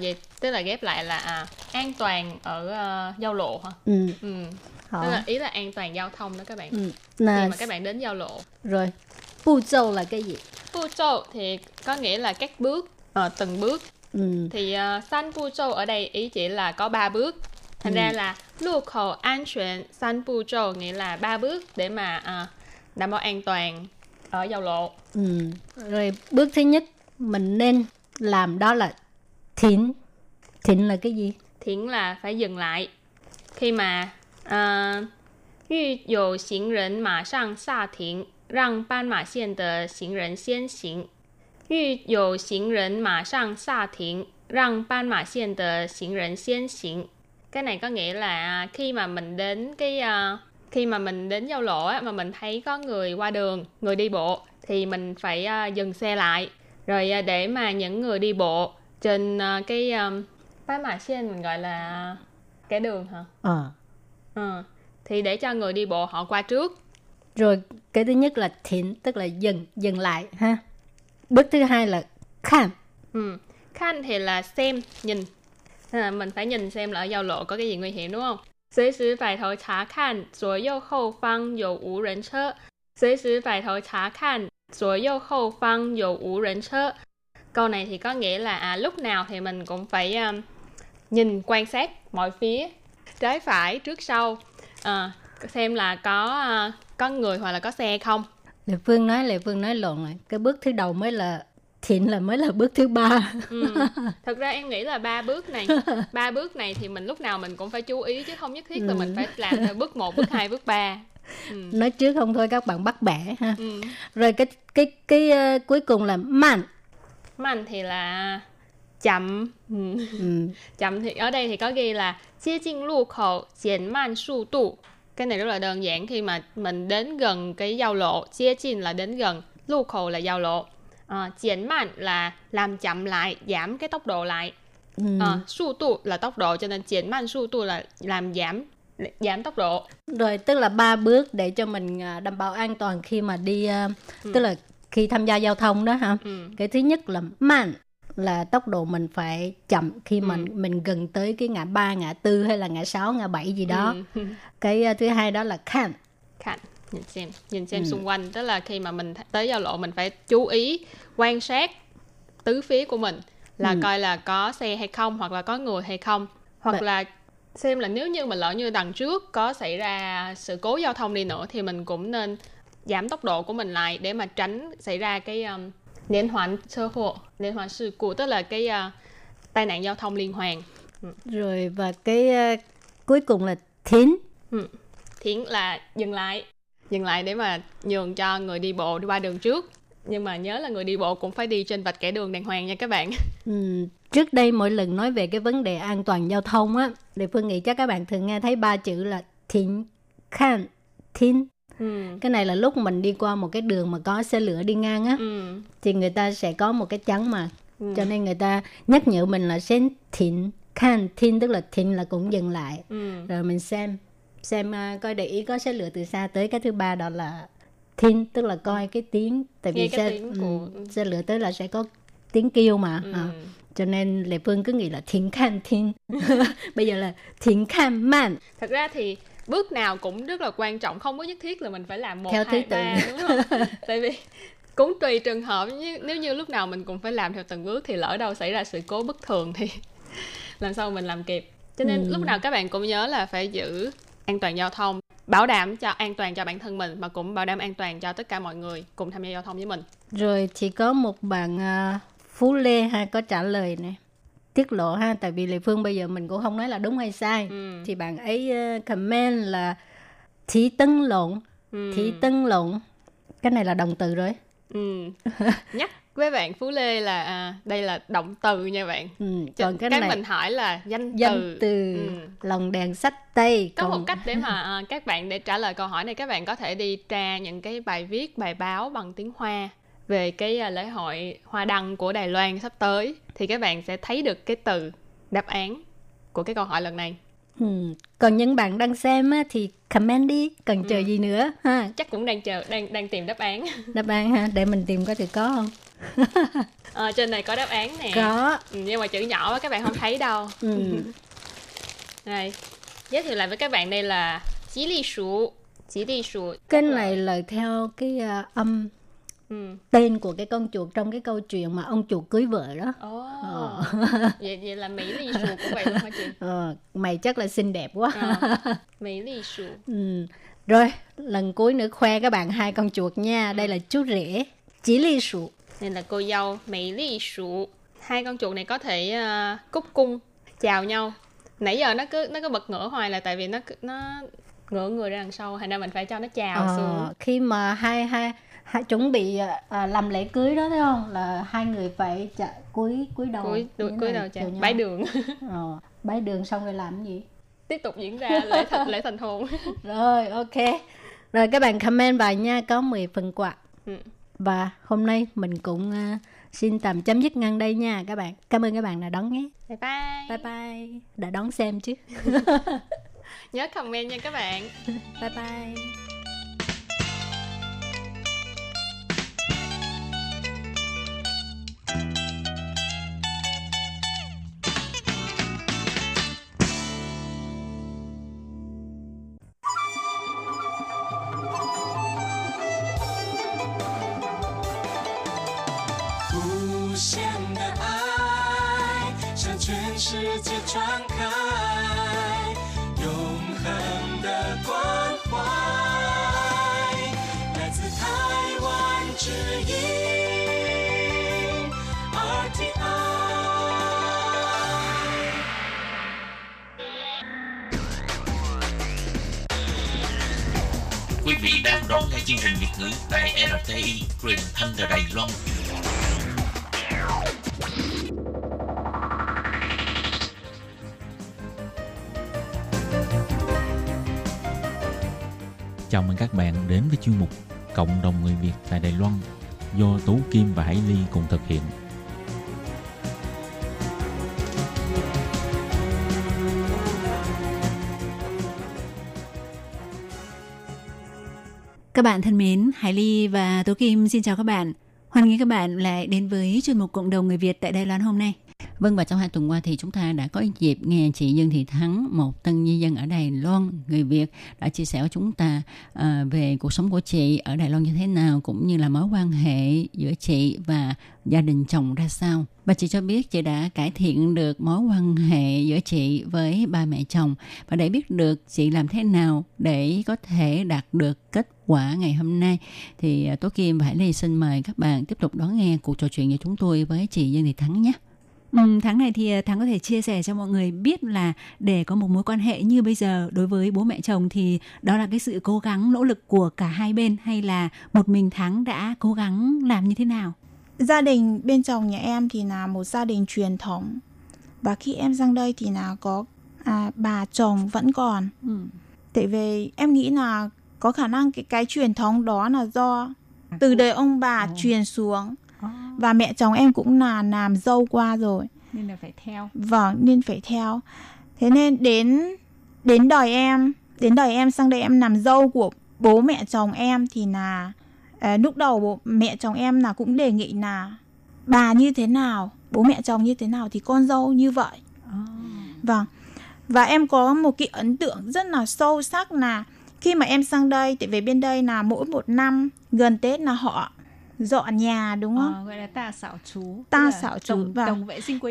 Vậy tức là ghép lại là an toàn ở giao lộ hả? Tức là ý là an toàn giao thông đó các bạn. Khi mà các bạn đến giao lộ. Rồi, bu châu là cái gì? Bu châu thì có nghĩa là các bước, từng bước. Thì san bu châu ở đây ý chỉ là có 3 bước. Thành ra là lưu khẩu an toàn san bu châu nghĩa là 3 bước để mà đảm bảo an toàn ở giao lộ. Rồi bước thứ nhất mình nên làm đó là thỉnh. Thỉnh là cái gì? Thỉnh là phải dừng lại. Khi mà yu dụ xính rỉnh mà sang xa thỉnh, răng ban mã xiên tờ xính rỉnh xiên xính. Yu dụ xính rỉnh mà sang xa thỉnh, răng ban mã xiên tờ xính rỉnh xiên xính. Cái này có nghĩa là khi mà mình đến giao lộ á, mà mình thấy có người qua đường, người đi bộ thì mình phải dừng xe lại. Rồi để mà những người đi bộ trên cái bãi mạ sen mình gọi là cái đường hả? Thì để cho người đi bộ họ qua trước. Rồi cái thứ nhất là thỉnh, tức là dừng lại ha. Bước thứ hai là khan. Khan thì là xem, nhìn. Mình phải nhìn xem là ở giao lộ có cái gì nguy hiểm đúng không? Xế xứ phải thấu trá khan, rồi yêu khâu phang dầu ú rấn chơ. Xế xứ phải thấu trá khan, rồi yêu khâu phang dầu ú rấn chơ. Câu này thì có nghĩa là lúc nào thì mình cũng phải nhìn, quan sát mọi phía, trái phải, trước sau, xem là có người hoặc là có xe không. Lệ Phương nói lộn rồi. Cái bước thứ đầu mới là thịnh, là mới là bước thứ ba. Thật ra em nghĩ là ba bước này thì mình lúc nào mình cũng phải chú ý, chứ không nhất thiết là mình phải làm bước 1, bước 2, bước 3. Nói trước không thôi các bạn bắt bẻ ha. Rồi cái cuối cùng là man. Man thì là chậm. Chậm thì ở đây thì có ghi là chia chinh lưu khẩu chén man su tụ. Cái này rất là đơn giản, khi mà mình đến gần cái giao lộ, chia chinh là đến gần, lưu khẩu là giao lộ. Chén man là làm chậm lại, giảm cái tốc độ lại. Su tụ là tốc độ, cho nên chén man su tụ là làm giảm tốc độ. Rồi tức là ba bước để cho mình đảm bảo an toàn khi mà đi, tức là khi tham gia giao thông đó ha. Cái thứ nhất là man, là tốc độ mình phải chậm khi mình gần tới cái ngã 3, ngã 4 hay là ngã 6, ngã 7 gì đó. Cái thứ hai đó là khan, nhìn xem xung quanh, tức là khi mà mình tới giao lộ mình phải chú ý quan sát tứ phía của mình, là coi là có xe hay không, hoặc là có người hay không, hoặc là xem là nếu như mà lỡ như đằng trước có xảy ra sự cố giao thông đi nữa thì mình cũng nên giảm tốc độ của mình lại để mà tránh xảy ra cái liên hoàn sự cố, tức là cái tai nạn giao thông liên hoàn. Rồi và cái cuối cùng là thiến. Thiến là dừng lại để mà nhường cho người đi bộ đi qua đường trước. Nhưng mà nhớ là người đi bộ cũng phải đi trên vạch kẻ đường đàng hoàng nha các bạn. Trước đây mỗi lần nói về cái vấn đề an toàn giao thông á, thì Phương nghĩ chắc các bạn thường nghe thấy ba chữ là thiến, khan, thiến. Cái này là lúc mình đi qua một cái đường mà có xe lửa đi ngang á, thì người ta sẽ có một cái trắng mà, cho nên người ta nhắc nhở mình là xem thịnh, khan, thịnh, tức là thịnh là cũng dừng lại, rồi mình xem coi để ý có xe lửa từ xa tới. Cái thứ ba đó là thịnh, tức là coi cái tiếng, tại vì xe lửa tới là sẽ có tiếng kêu mà, cho nên Lệ Phương cứ nghĩ là thịnh, khan, thịnh. Bây giờ là thịnh, khan, man. Thật ra thì bước nào cũng rất là quan trọng, không có nhất thiết là mình phải làm 1, theo 2, 3, đúng không? Tại vì cũng tùy trường hợp, nếu như lúc nào mình cũng phải làm theo từng bước thì lỡ đâu xảy ra sự cố bất thường thì làm sao mình làm kịp. Cho nên lúc nào các bạn cũng nhớ là phải giữ an toàn giao thông, bảo đảm cho an toàn cho bản thân mình mà cũng bảo đảm an toàn cho tất cả mọi người cùng tham gia giao thông với mình. Rồi thì có một bạn Phú Lê ha, có trả lời này. Tiết lộ ha, tại vì Lệ Phương bây giờ mình cũng không nói là đúng hay sai. Thì bạn ấy comment là thí tân lộn. Cái này là động từ rồi. Nhắc với bạn Phú Lê là đây là động từ nha bạn. Còn cái này, mình hỏi là danh từ. Lồng đèn sách tay. Có một cách để mà các bạn, để trả lời câu hỏi này, các bạn có thể đi tra những cái bài viết, bài báo bằng tiếng Hoa về cái lễ hội hoa đăng của Đài Loan sắp tới, thì các bạn sẽ thấy được cái từ đáp án của cái câu hỏi lần này. Còn những bạn đang xem á, thì comment đi, cần chờ gì nữa ha. Chắc cũng đang chờ, đang tìm đáp án ha, để mình tìm coi thử có không. Trên này có đáp án nè, có nhưng mà chữ nhỏ á, các bạn không thấy đâu. Này, giới thiệu lại với các bạn, đây là Chí Lì Xu. Cái này là theo cái âm tên của cái con chuột trong cái câu chuyện mà ông chuột cưới vợ đó. Vậy là Mỹ Lì Xu cũng vậy luôn hả chị? Mày chắc là xinh đẹp quá. Mỹ Lì Xu. Rồi lần cuối nữa khoe các bạn 2 con chuột nha. Đây là chú rể Chí Lì Xu, đây là cô dâu Mỹ Lì Xu. 2 con chuột này có thể cúc cung chào nhau. Nãy giờ nó cứ bật ngửa hoài là tại vì nó ngửa người ra đằng sau, thành ra mình phải cho nó chào xuống. Khi mà hai chuẩn bị làm lễ cưới đó, thấy không, là 2 người phải cúi đầu chào bái đường. Bái đường xong rồi làm gì, tiếp tục diễn ra lễ thành hôn. Rồi ok, rồi các bạn comment bài nha, có 10 phần quà. Và hôm nay mình cũng xin tạm chấm dứt ngang đây nha các bạn. Cảm ơn các bạn đã đón nghe. Bye bye. Bye bye. Đã đón xem chứ. Nhớ comment nha các bạn. Bye bye. Quý vị đang đón nghe chương trình Việt ngữ tại RTI, truyền thanh từ Đài Loan. Chào mừng các bạn đến với chuyên mục Cộng đồng người Việt tại Đài Loan do Tú Kim và Hải Ly cùng thực hiện. Các bạn thân mến, Hải Ly và Tú Kim xin chào các bạn. Hoan nghênh các bạn lại đến với chuyên mục Cộng đồng người Việt tại Đài Loan hôm nay. Vâng, và trong 2 tuần qua thì chúng ta đã có dịp nghe chị Dương Thị Thắng, một tân di dân ở Đài Loan, người Việt, đã chia sẻ với chúng ta về cuộc sống của chị ở Đài Loan như thế nào, cũng như là mối quan hệ giữa chị và gia đình chồng ra sao. Và chị cho biết chị đã cải thiện được mối quan hệ giữa chị với ba mẹ chồng. Và để biết được chị làm thế nào để có thể đạt được kết quả ngày hôm nay, thì Tố Kim và Hải Ly xin mời các bạn tiếp tục đón nghe cuộc trò chuyện của chúng tôi với chị Dương Thị Thắng nhé. Tháng này thì Thắng có thể chia sẻ cho mọi người biết là để có một mối quan hệ như bây giờ đối với bố mẹ chồng thì đó là cái sự cố gắng, nỗ lực của cả hai bên, hay là một mình Thắng đã cố gắng làm như thế nào? Gia đình bên chồng nhà em thì là một gia đình truyền thống. Và khi em sang đây thì là có bà chồng vẫn còn. Tại vì em nghĩ là có khả năng cái truyền thống đó là do từ đời ông bà truyền xuống. Và mẹ chồng em cũng là làm dâu qua rồi nên là phải theo. Vâng, nên phải theo. Thế nên đến đời em sang đây em làm dâu của bố mẹ chồng em thì là lúc đầu mẹ chồng em là cũng đề nghị là bà như thế nào, bố mẹ chồng như thế nào thì con dâu như vậy. Vâng. Và em có một cái ấn tượng rất là sâu sắc là khi mà em sang đây, tại vì bên đây là mỗi một năm gần Tết là họ dọn nhà, đúng không? Gọi là ta xảo chú và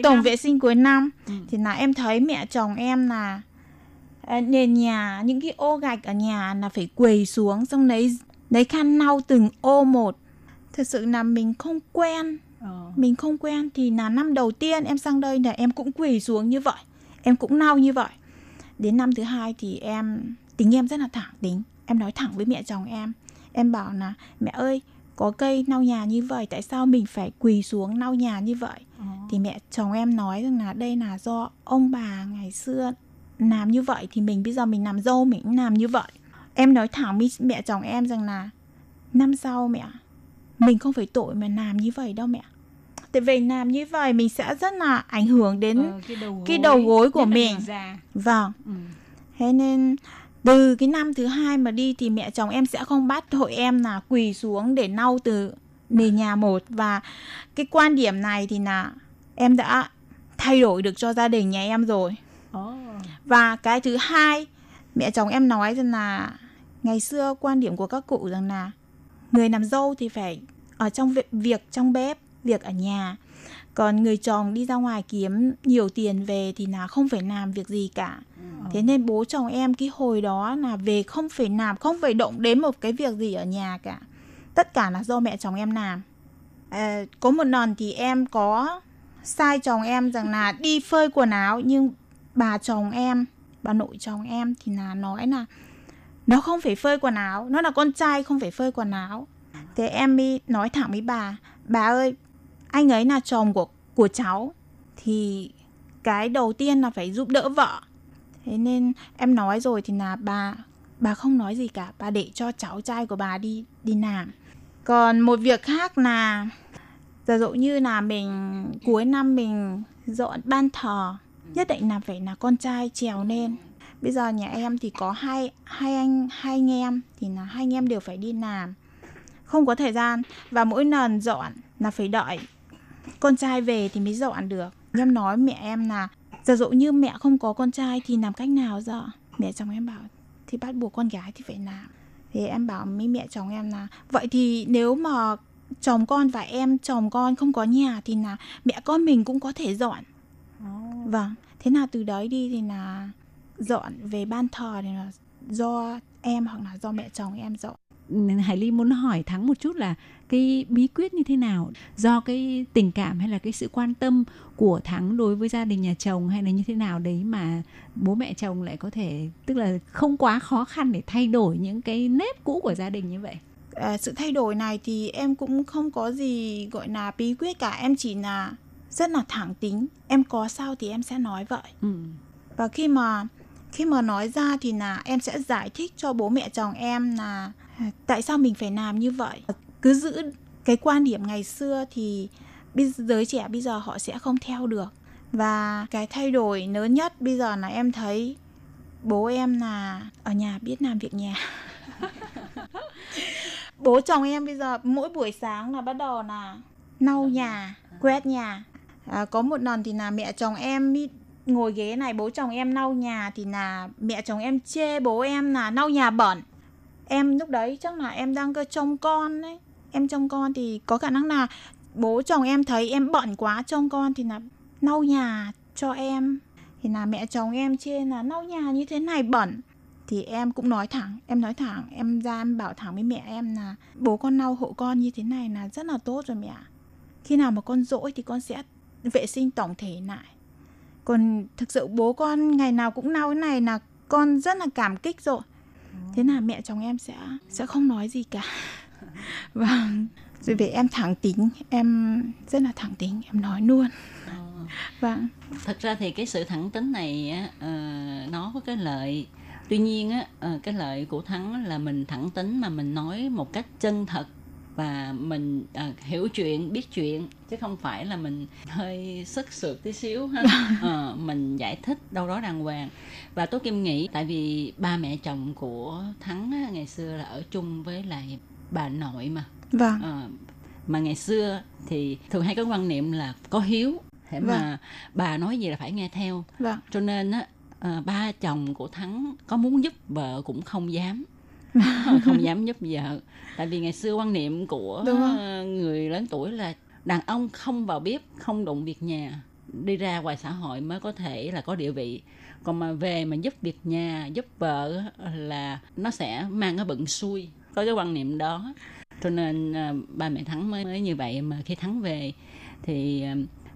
tổng vệ sinh cuối năm. Thì là em thấy mẹ chồng em là nền nhà, những cái ô gạch ở nhà là phải quỳ xuống, xong lấy khăn lau từng ô một. Thật sự là mình không quen. Thì là năm đầu tiên em sang đây là em cũng quỳ xuống như vậy, em cũng lau như vậy. Đến năm thứ hai thì tính em rất là thẳng tính. Em nói thẳng với mẹ chồng em. Em bảo là mẹ ơi, có cây lau nhà như vậy, tại sao mình phải quỳ xuống lau nhà như vậy? Thì mẹ chồng em nói rằng là đây là do ông bà ngày xưa làm như vậy, thì mình bây giờ mình làm dâu mình cũng làm như vậy. Em nói thẳng với mẹ chồng em rằng là năm sau mẹ, mình không phải tội mà làm như vậy đâu mẹ. Tại vì làm như vậy mình sẽ rất là ảnh hưởng đến cái đầu gối của mình. Vâng. Thế nên từ cái năm thứ hai mà đi thì mẹ chồng em sẽ không bắt hội em là quỳ xuống để lau từ nền nhà một. Và cái quan điểm này thì là em đã thay đổi được cho gia đình nhà em rồi. Và cái thứ hai, mẹ chồng em nói rằng là ngày xưa quan điểm của các cụ rằng là người làm dâu thì phải ở trong việc trong bếp, việc ở nhà. Còn người chồng đi ra ngoài kiếm nhiều tiền về thì là không phải làm việc gì cả. Thế nên bố chồng em cái hồi đó là về không phải làm, không phải động đến một cái việc gì ở nhà cả. Tất cả là do mẹ chồng em làm. Có một lần thì em có sai chồng em rằng là đi phơi quần áo, nhưng bà chồng em, bà nội chồng em thì là nói là nó không phải phơi quần áo, nó là con trai không phải phơi quần áo. Thế em đi nói thẳng với bà ơi, anh ấy là chồng của cháu thì cái đầu tiên là phải giúp đỡ vợ. Thế nên em nói rồi thì là bà không nói gì cả, bà để cho cháu trai của bà đi làm. Còn một việc khác là Giả dụ như là mình cuối năm mình dọn ban thờ, nhất định là phải là con trai trèo lên. Bây giờ nhà em thì có hai anh em thì là hai anh em đều phải đi làm, không có thời gian, và mỗi lần dọn là phải đợi con trai về thì mới dọn được. Em nói mẹ em là giả dụ như mẹ không có con trai thì làm cách nào giờ? Mẹ chồng em bảo thì bắt buộc con gái thì phải làm. Thì em bảo với mẹ chồng em là vậy thì nếu mà chồng con và em chồng con không có nhà thì là mẹ con mình cũng có thể dọn. Vâng, thế là từ đấy đi thì là dọn về ban thờ thì là do em hoặc là do mẹ chồng em dọn. Hải Ly muốn hỏi Thắng một chút là cái bí quyết như thế nào, do cái tình cảm hay là cái sự quan tâm của Thắng đối với gia đình nhà chồng hay là như thế nào đấy mà bố mẹ chồng lại có thể, tức là không quá khó khăn để thay đổi những cái nếp cũ của gia đình như vậy? Sự thay đổi này thì em cũng không có gì gọi là bí quyết cả, em chỉ là rất là thẳng tính, em có sao thì em sẽ nói vậy. Và khi mà nói ra thì là em sẽ giải thích cho bố mẹ chồng em là tại sao mình phải làm như vậy. Cứ giữ cái quan điểm ngày xưa thì giới trẻ bây giờ họ sẽ không theo được. Và cái thay đổi lớn nhất bây giờ là em thấy bố em là ở nhà biết làm việc nhà. Bố chồng em bây giờ mỗi buổi sáng là bắt đầu là lau nhà, quét nhà. Có một lần thì là mẹ chồng em ngồi ghế này, bố chồng em lau nhà thì là mẹ chồng em chê bố em là lau nhà bẩn. Em lúc đấy chắc là em đang trông con đấy. Em trông con thì có khả năng là bố chồng em thấy em bận quá trông con thì là lau nhà cho em. Thì là mẹ chồng em chê là lau nhà như thế này bẩn. Thì em cũng nói thẳng, em ra em bảo thẳng với mẹ em là bố con lau hộ con như thế này là rất là tốt rồi mẹ. Khi nào mà con dỗi thì con sẽ vệ sinh tổng thể lại. Còn thực sự bố con ngày nào cũng lau cái này là con rất là cảm kích rồi. Thế là mẹ chồng em sẽ không nói gì cả. Và rồi về em thẳng tính, em rất là thẳng tính, em nói luôn. Và thật ra thì cái sự thẳng tính này nó có cái lợi. Tuy nhiên cái lợi của Thắng là mình thẳng tính mà mình nói một cách chân thật và mình hiểu chuyện, biết chuyện, chứ không phải là mình hơi sức sượt tí xíu ha. Mình giải thích đâu đó đàng hoàng. Và Tố Kim nghĩ tại vì ba mẹ chồng của Thắng á, ngày xưa là ở chung với lại bà nội mà. Vâng. Mà ngày xưa thì thường hay có quan niệm là có hiếu, thế mà vâng, bà nói gì là phải nghe theo. Vâng. Cho nên á, ba chồng của Thắng có muốn giúp vợ cũng không dám. Không dám giúp vợ. Tại vì ngày xưa quan niệm của người lớn tuổi là đàn ông không vào bếp, không đụng việc nhà, đi ra ngoài xã hội mới có thể là có địa vị. Còn mà về mà giúp việc nhà, giúp vợ là nó sẽ mang cái bận xui. Có cái quan niệm đó. Cho nên ba mẹ Thắng mới như vậy. Mà khi Thắng về thì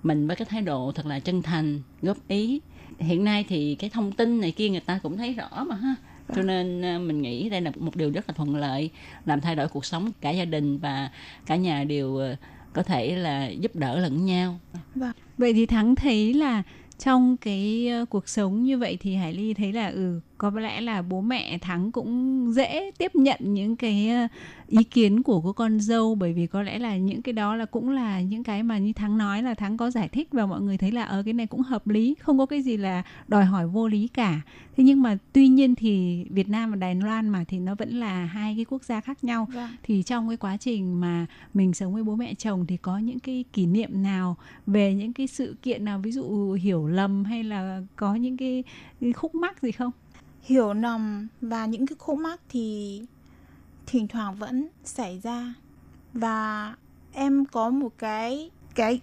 mình với cái thái độ thật là chân thành, góp ý. Hiện nay thì cái thông tin này kia người ta cũng thấy rõ mà ha. Cho nên mình nghĩ đây là một điều rất là thuận lợi, làm thay đổi cuộc sống cả gia đình và cả nhà đều có thể là giúp đỡ lẫn nhau. Vậy thì Thắng thấy là trong cái cuộc sống như vậy thì Hải Ly thấy là có lẽ là bố mẹ Thắng cũng dễ tiếp nhận những cái ý kiến của cô con dâu, bởi vì có lẽ là những cái đó là cũng là những cái mà như Thắng nói là Thắng có giải thích và mọi người thấy là cái này cũng hợp lý, không có cái gì là đòi hỏi vô lý cả. Thế nhưng mà tuy nhiên thì Việt Nam và Đài Loan mà thì nó vẫn là hai cái quốc gia khác nhau. Vâng. Thì trong cái quá trình mà mình sống với bố mẹ chồng thì có những cái kỷ niệm nào về những cái sự kiện nào, ví dụ hiểu lầm hay là có những cái khúc mắc gì không? Hiểu lầm và những cái khúc mắc thì thỉnh thoảng vẫn xảy ra. Và em có một cái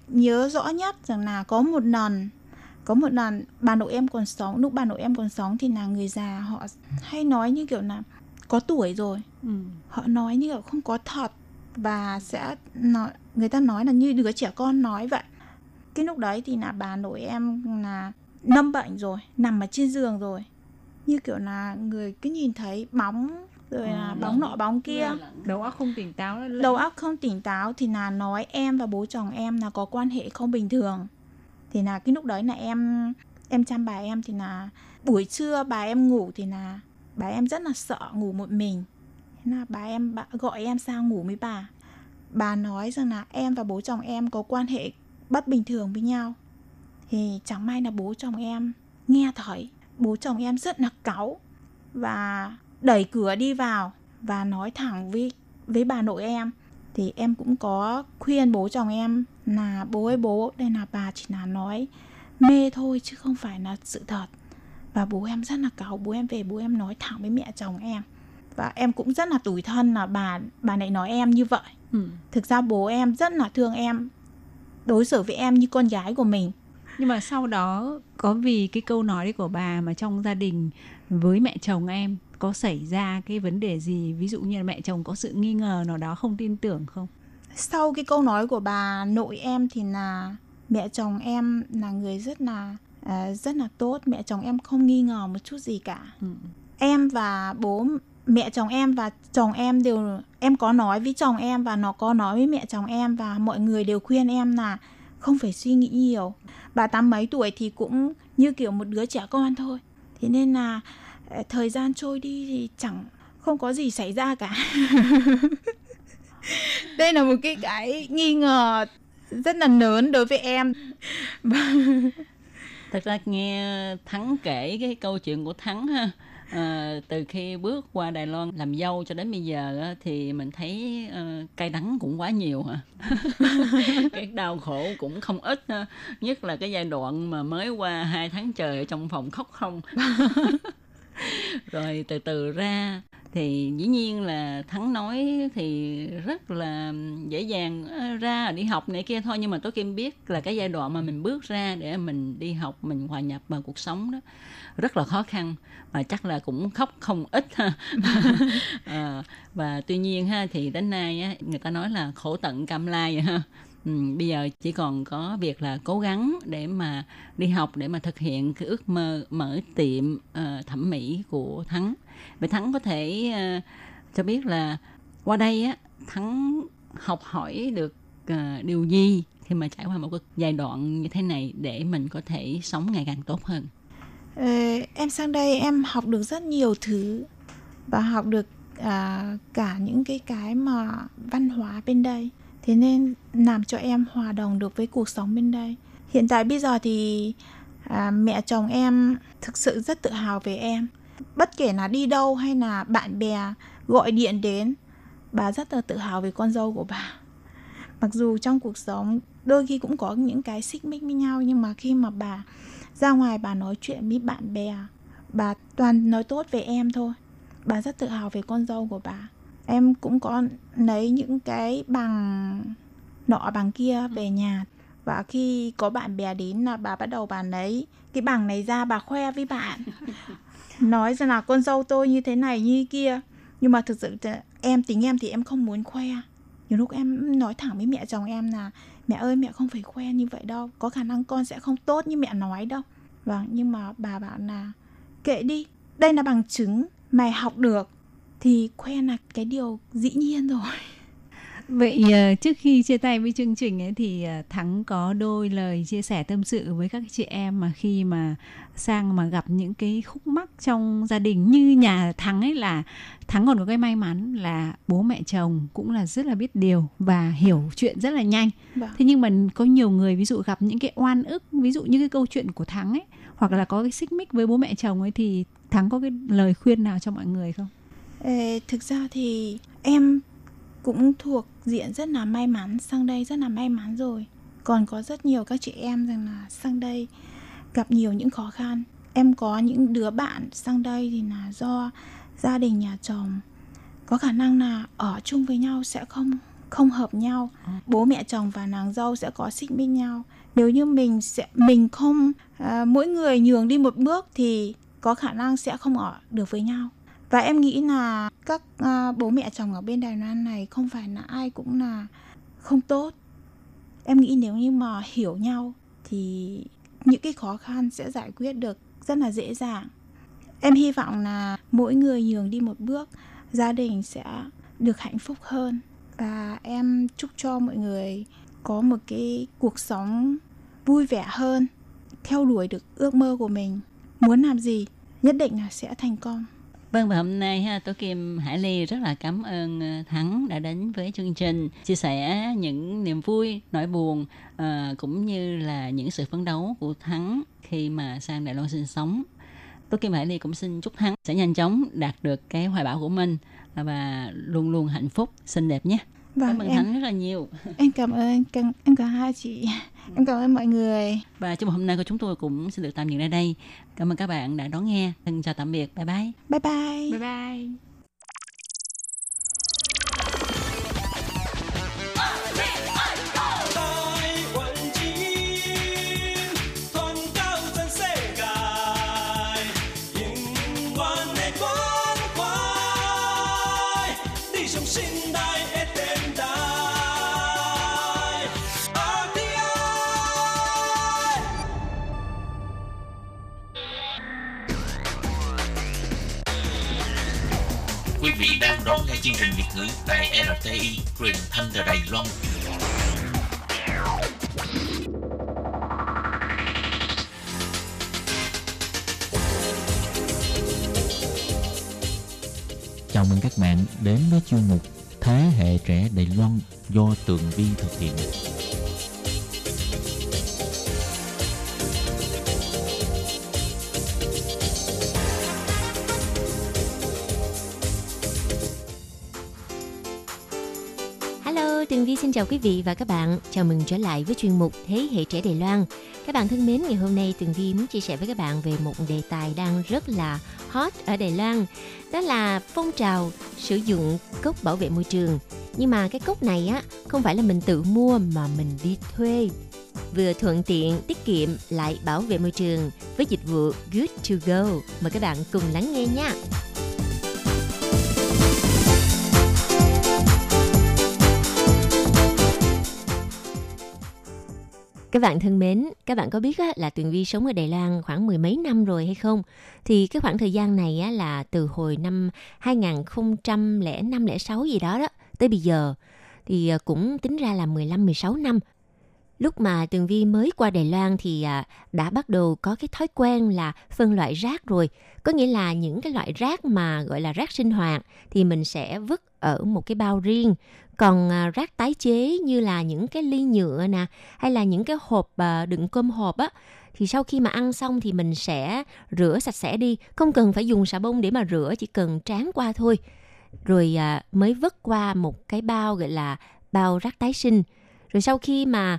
nhớ rõ nhất rằng là có một lần bà nội em còn sống, lúc bà nội em còn sống thì là người già họ hay nói như kiểu là có tuổi rồi. Họ nói như kiểu không có thật và sẽ nói, người ta nói là như đứa trẻ con nói vậy. Cái lúc đấy thì là bà nội em là lâm bệnh rồi, nằm ở trên giường rồi, như kiểu là người cứ nhìn thấy bóng rồi là bóng nọ bóng kia, đầu óc không tỉnh táo thì là nói em và bố chồng em là có quan hệ không bình thường. Thì là cái lúc đấy là em chăm bà em thì là buổi trưa bà em ngủ thì là bà em rất là sợ ngủ một mình. Thế là bà em gọi em sang ngủ với bà. bà nói rằng là em và bố chồng em có quan hệ bất bình thường với nhau. Thì chẳng may là bố chồng em nghe thấy, bố chồng em rất là cáu và đẩy cửa đi vào và nói thẳng với bà nội em. Thì em cũng có khuyên bố chồng em là bố ơi bố, đây là bà chỉ là nói mê thôi chứ không phải là sự thật. Và bố em rất là cáu, bố em về bố em nói thẳng với mẹ chồng em. Và em cũng rất là tủi thân là bà lại nói em như vậy. Thực ra bố em rất là thương em, đối xử với em như con gái của mình. Nhưng mà sau đó có vì cái câu nói đấy của bà mà trong gia đình với mẹ chồng em có xảy ra cái vấn đề gì? Ví dụ như là mẹ chồng có sự nghi ngờ nào đó, không tin tưởng không? Sau cái câu nói của bà nội em thì là mẹ chồng em là người rất là tốt. Mẹ chồng em không nghi ngờ một chút gì cả. Em và bố mẹ chồng em và chồng em đều, em có nói với chồng em và nó có nói với mẹ chồng em, và mọi người đều khuyên em là không phải suy nghĩ nhiều. Bà tám mấy tuổi thì cũng như kiểu một đứa trẻ con thôi. Thế nên là thời gian trôi đi thì chẳng không có gì xảy ra cả. Đây là một cái nghi ngờ rất là lớn đối với em. Thật ra nghe Thắng kể cái câu chuyện của Thắng ha, từ khi bước qua Đài Loan làm dâu cho đến bây giờ thì mình thấy cay đắng cũng quá nhiều hả? Cái đau khổ cũng không ít, nhất là cái giai đoạn mà mới qua 2 tháng trời ở trong phòng khóc không. Rồi từ từ ra thì dĩ nhiên là Thắng nói thì rất là dễ dàng ra đi học này kia thôi, nhưng mà Tố Kim biết là cái giai đoạn mà mình bước ra để mình đi học, mình hòa nhập vào cuộc sống đó rất là khó khăn, mà chắc là cũng khóc không ít ha. Và tuy nhiên ha, thì đến nay á, người ta nói là khổ tận cam lai vậy ha. Bây giờ chỉ còn có việc là cố gắng để mà đi học, để mà thực hiện cái ước mơ mở tiệm thẩm mỹ của Thắng. Vậy Thắng có thể cho biết là qua đây á, Thắng học hỏi được điều gì khi mà trải qua một cái giai đoạn như thế này để mình có thể sống ngày càng tốt hơn? Em sang đây em học được rất nhiều thứ, và học được cả những cái mà văn hóa bên đây. Thế nên làm cho em hòa đồng được với cuộc sống bên đây. Hiện tại bây giờ thì mẹ chồng em thực sự rất tự hào về em. Bất kể là đi đâu hay là bạn bè gọi điện đến, bà rất là tự hào về con dâu của bà. Mặc dù trong cuộc sống đôi khi cũng có những cái xích mích với nhau, nhưng mà khi mà bà ra ngoài bà nói chuyện với bạn bè, bà toàn nói tốt về em thôi. Bà rất tự hào về con dâu của bà. Em cũng có lấy những cái bằng nọ bằng kia về nhà. Và khi có bạn bè đến là bà bắt đầu bà lấy cái bằng này ra bà khoe với bạn. Nói rằng là con dâu tôi như thế này như kia. Nhưng mà thực sự em, tính em thì em không muốn khoe. Nhiều lúc em nói thẳng với mẹ chồng em là mẹ ơi mẹ không phải khoe như vậy đâu, có khả năng con sẽ không tốt như mẹ nói đâu. Vâng, nhưng mà bà bảo là kệ đi, đây là bằng chứng mày học được. Thì khoe là cái điều dĩ nhiên rồi. Vậy trước khi chia tay với chương trình ấy, thì Thắng có đôi lời chia sẻ tâm sự với các chị em mà khi mà sang mà gặp những cái khúc mắc trong gia đình. Như nhà Thắng ấy là Thắng còn có cái may mắn là bố mẹ chồng cũng là rất là biết điều và hiểu chuyện rất là nhanh. Vâng. Thế nhưng mà có nhiều người ví dụ gặp những cái oan ức, ví dụ như cái câu chuyện của Thắng ấy, hoặc là có cái xích mích với bố mẹ chồng ấy, thì Thắng có cái lời khuyên nào cho mọi người không? Thực ra thì em cũng thuộc diện rất là may mắn, sang đây rất là may mắn rồi. Còn có rất nhiều các chị em rằng là sang đây gặp nhiều những khó khăn. Em có những đứa bạn sang đây thì là do gia đình nhà chồng có khả năng là ở chung với nhau sẽ không hợp nhau. Bố mẹ chồng và nàng dâu sẽ có xích mích nhau. Nếu như mình không mỗi người nhường đi một bước thì có khả năng sẽ không ở được với nhau. Và em nghĩ là các bố mẹ chồng ở bên Đài Loan này không phải là ai cũng là không tốt. Em nghĩ nếu như mà hiểu nhau thì những cái khó khăn sẽ giải quyết được rất là dễ dàng. Em hy vọng là mỗi người nhường đi một bước, gia đình sẽ được hạnh phúc hơn. Và em chúc cho mọi người có một cái cuộc sống vui vẻ hơn, theo đuổi được ước mơ của mình. Muốn làm gì nhất định là sẽ thành công. Vâng, và hôm nay ha, Tú Kim, Hải Ly rất là cảm ơn Thắng đã đến với chương trình, chia sẻ những niềm vui, nỗi buồn cũng như là những sự phấn đấu của Thắng khi mà sang Đài Loan sinh sống. Tú Kim, Hải Ly cũng xin chúc Thắng sẽ nhanh chóng đạt được cái hoài bão của mình và luôn luôn hạnh phúc, xinh đẹp nhé. Vâng, cảm ơn Thắng rất là nhiều. Em cảm ơn, em cả hai chị. Em cảm ơn mọi người. Và chương trình hôm nay của chúng tôi cũng xin được tạm dừng ở đây. Cảm ơn các bạn đã đón nghe. Xin chào tạm biệt. Bye bye. Bye bye. Bye bye. Đang đón nghe chương trình Việt ngữ tại RTI truyền thanh từ Đài Loan. Chào mừng các bạn đến với chuyên mục Thế hệ trẻ Đài Loan do Tường Vi thực hiện. Tường Vi xin chào quý vị và các bạn. Chào mừng trở lại với chuyên mục Thế hệ trẻ Đài Loan. Các bạn thân mến, ngày hôm nay Tường Vi muốn chia sẻ với các bạn về một đề tài đang rất là hot ở Đài Loan. Đó là phong trào sử dụng cốc bảo vệ môi trường. Nhưng mà cái cốc này á, không phải là mình tự mua mà mình đi thuê. Vừa thuận tiện, tiết kiệm lại bảo vệ môi trường với dịch vụ Good to Go. Mời các bạn cùng lắng nghe nha. Các bạn thân mến, các bạn có biết là Tường Vi sống ở Đài Loan khoảng mười mấy năm rồi hay không? Thì cái khoảng thời gian này là từ hồi năm 2005-06 gì đó tới bây giờ thì cũng tính ra là 15-16 năm. Lúc mà Tường Vi mới qua Đài Loan thì đã bắt đầu có cái thói quen là phân loại rác rồi. Có nghĩa là những cái loại rác mà gọi là rác sinh hoạt thì mình sẽ vứt ở một cái bao riêng. Còn rác tái chế như là những cái ly nhựa nè, hay là những cái hộp đựng cơm hộp á, thì sau khi mà ăn xong thì mình sẽ rửa sạch sẽ đi. Không cần phải dùng xà bông để mà rửa, chỉ cần tráng qua thôi. Rồi mới vứt qua một cái bao gọi là bao rác tái sinh. Rồi sau khi mà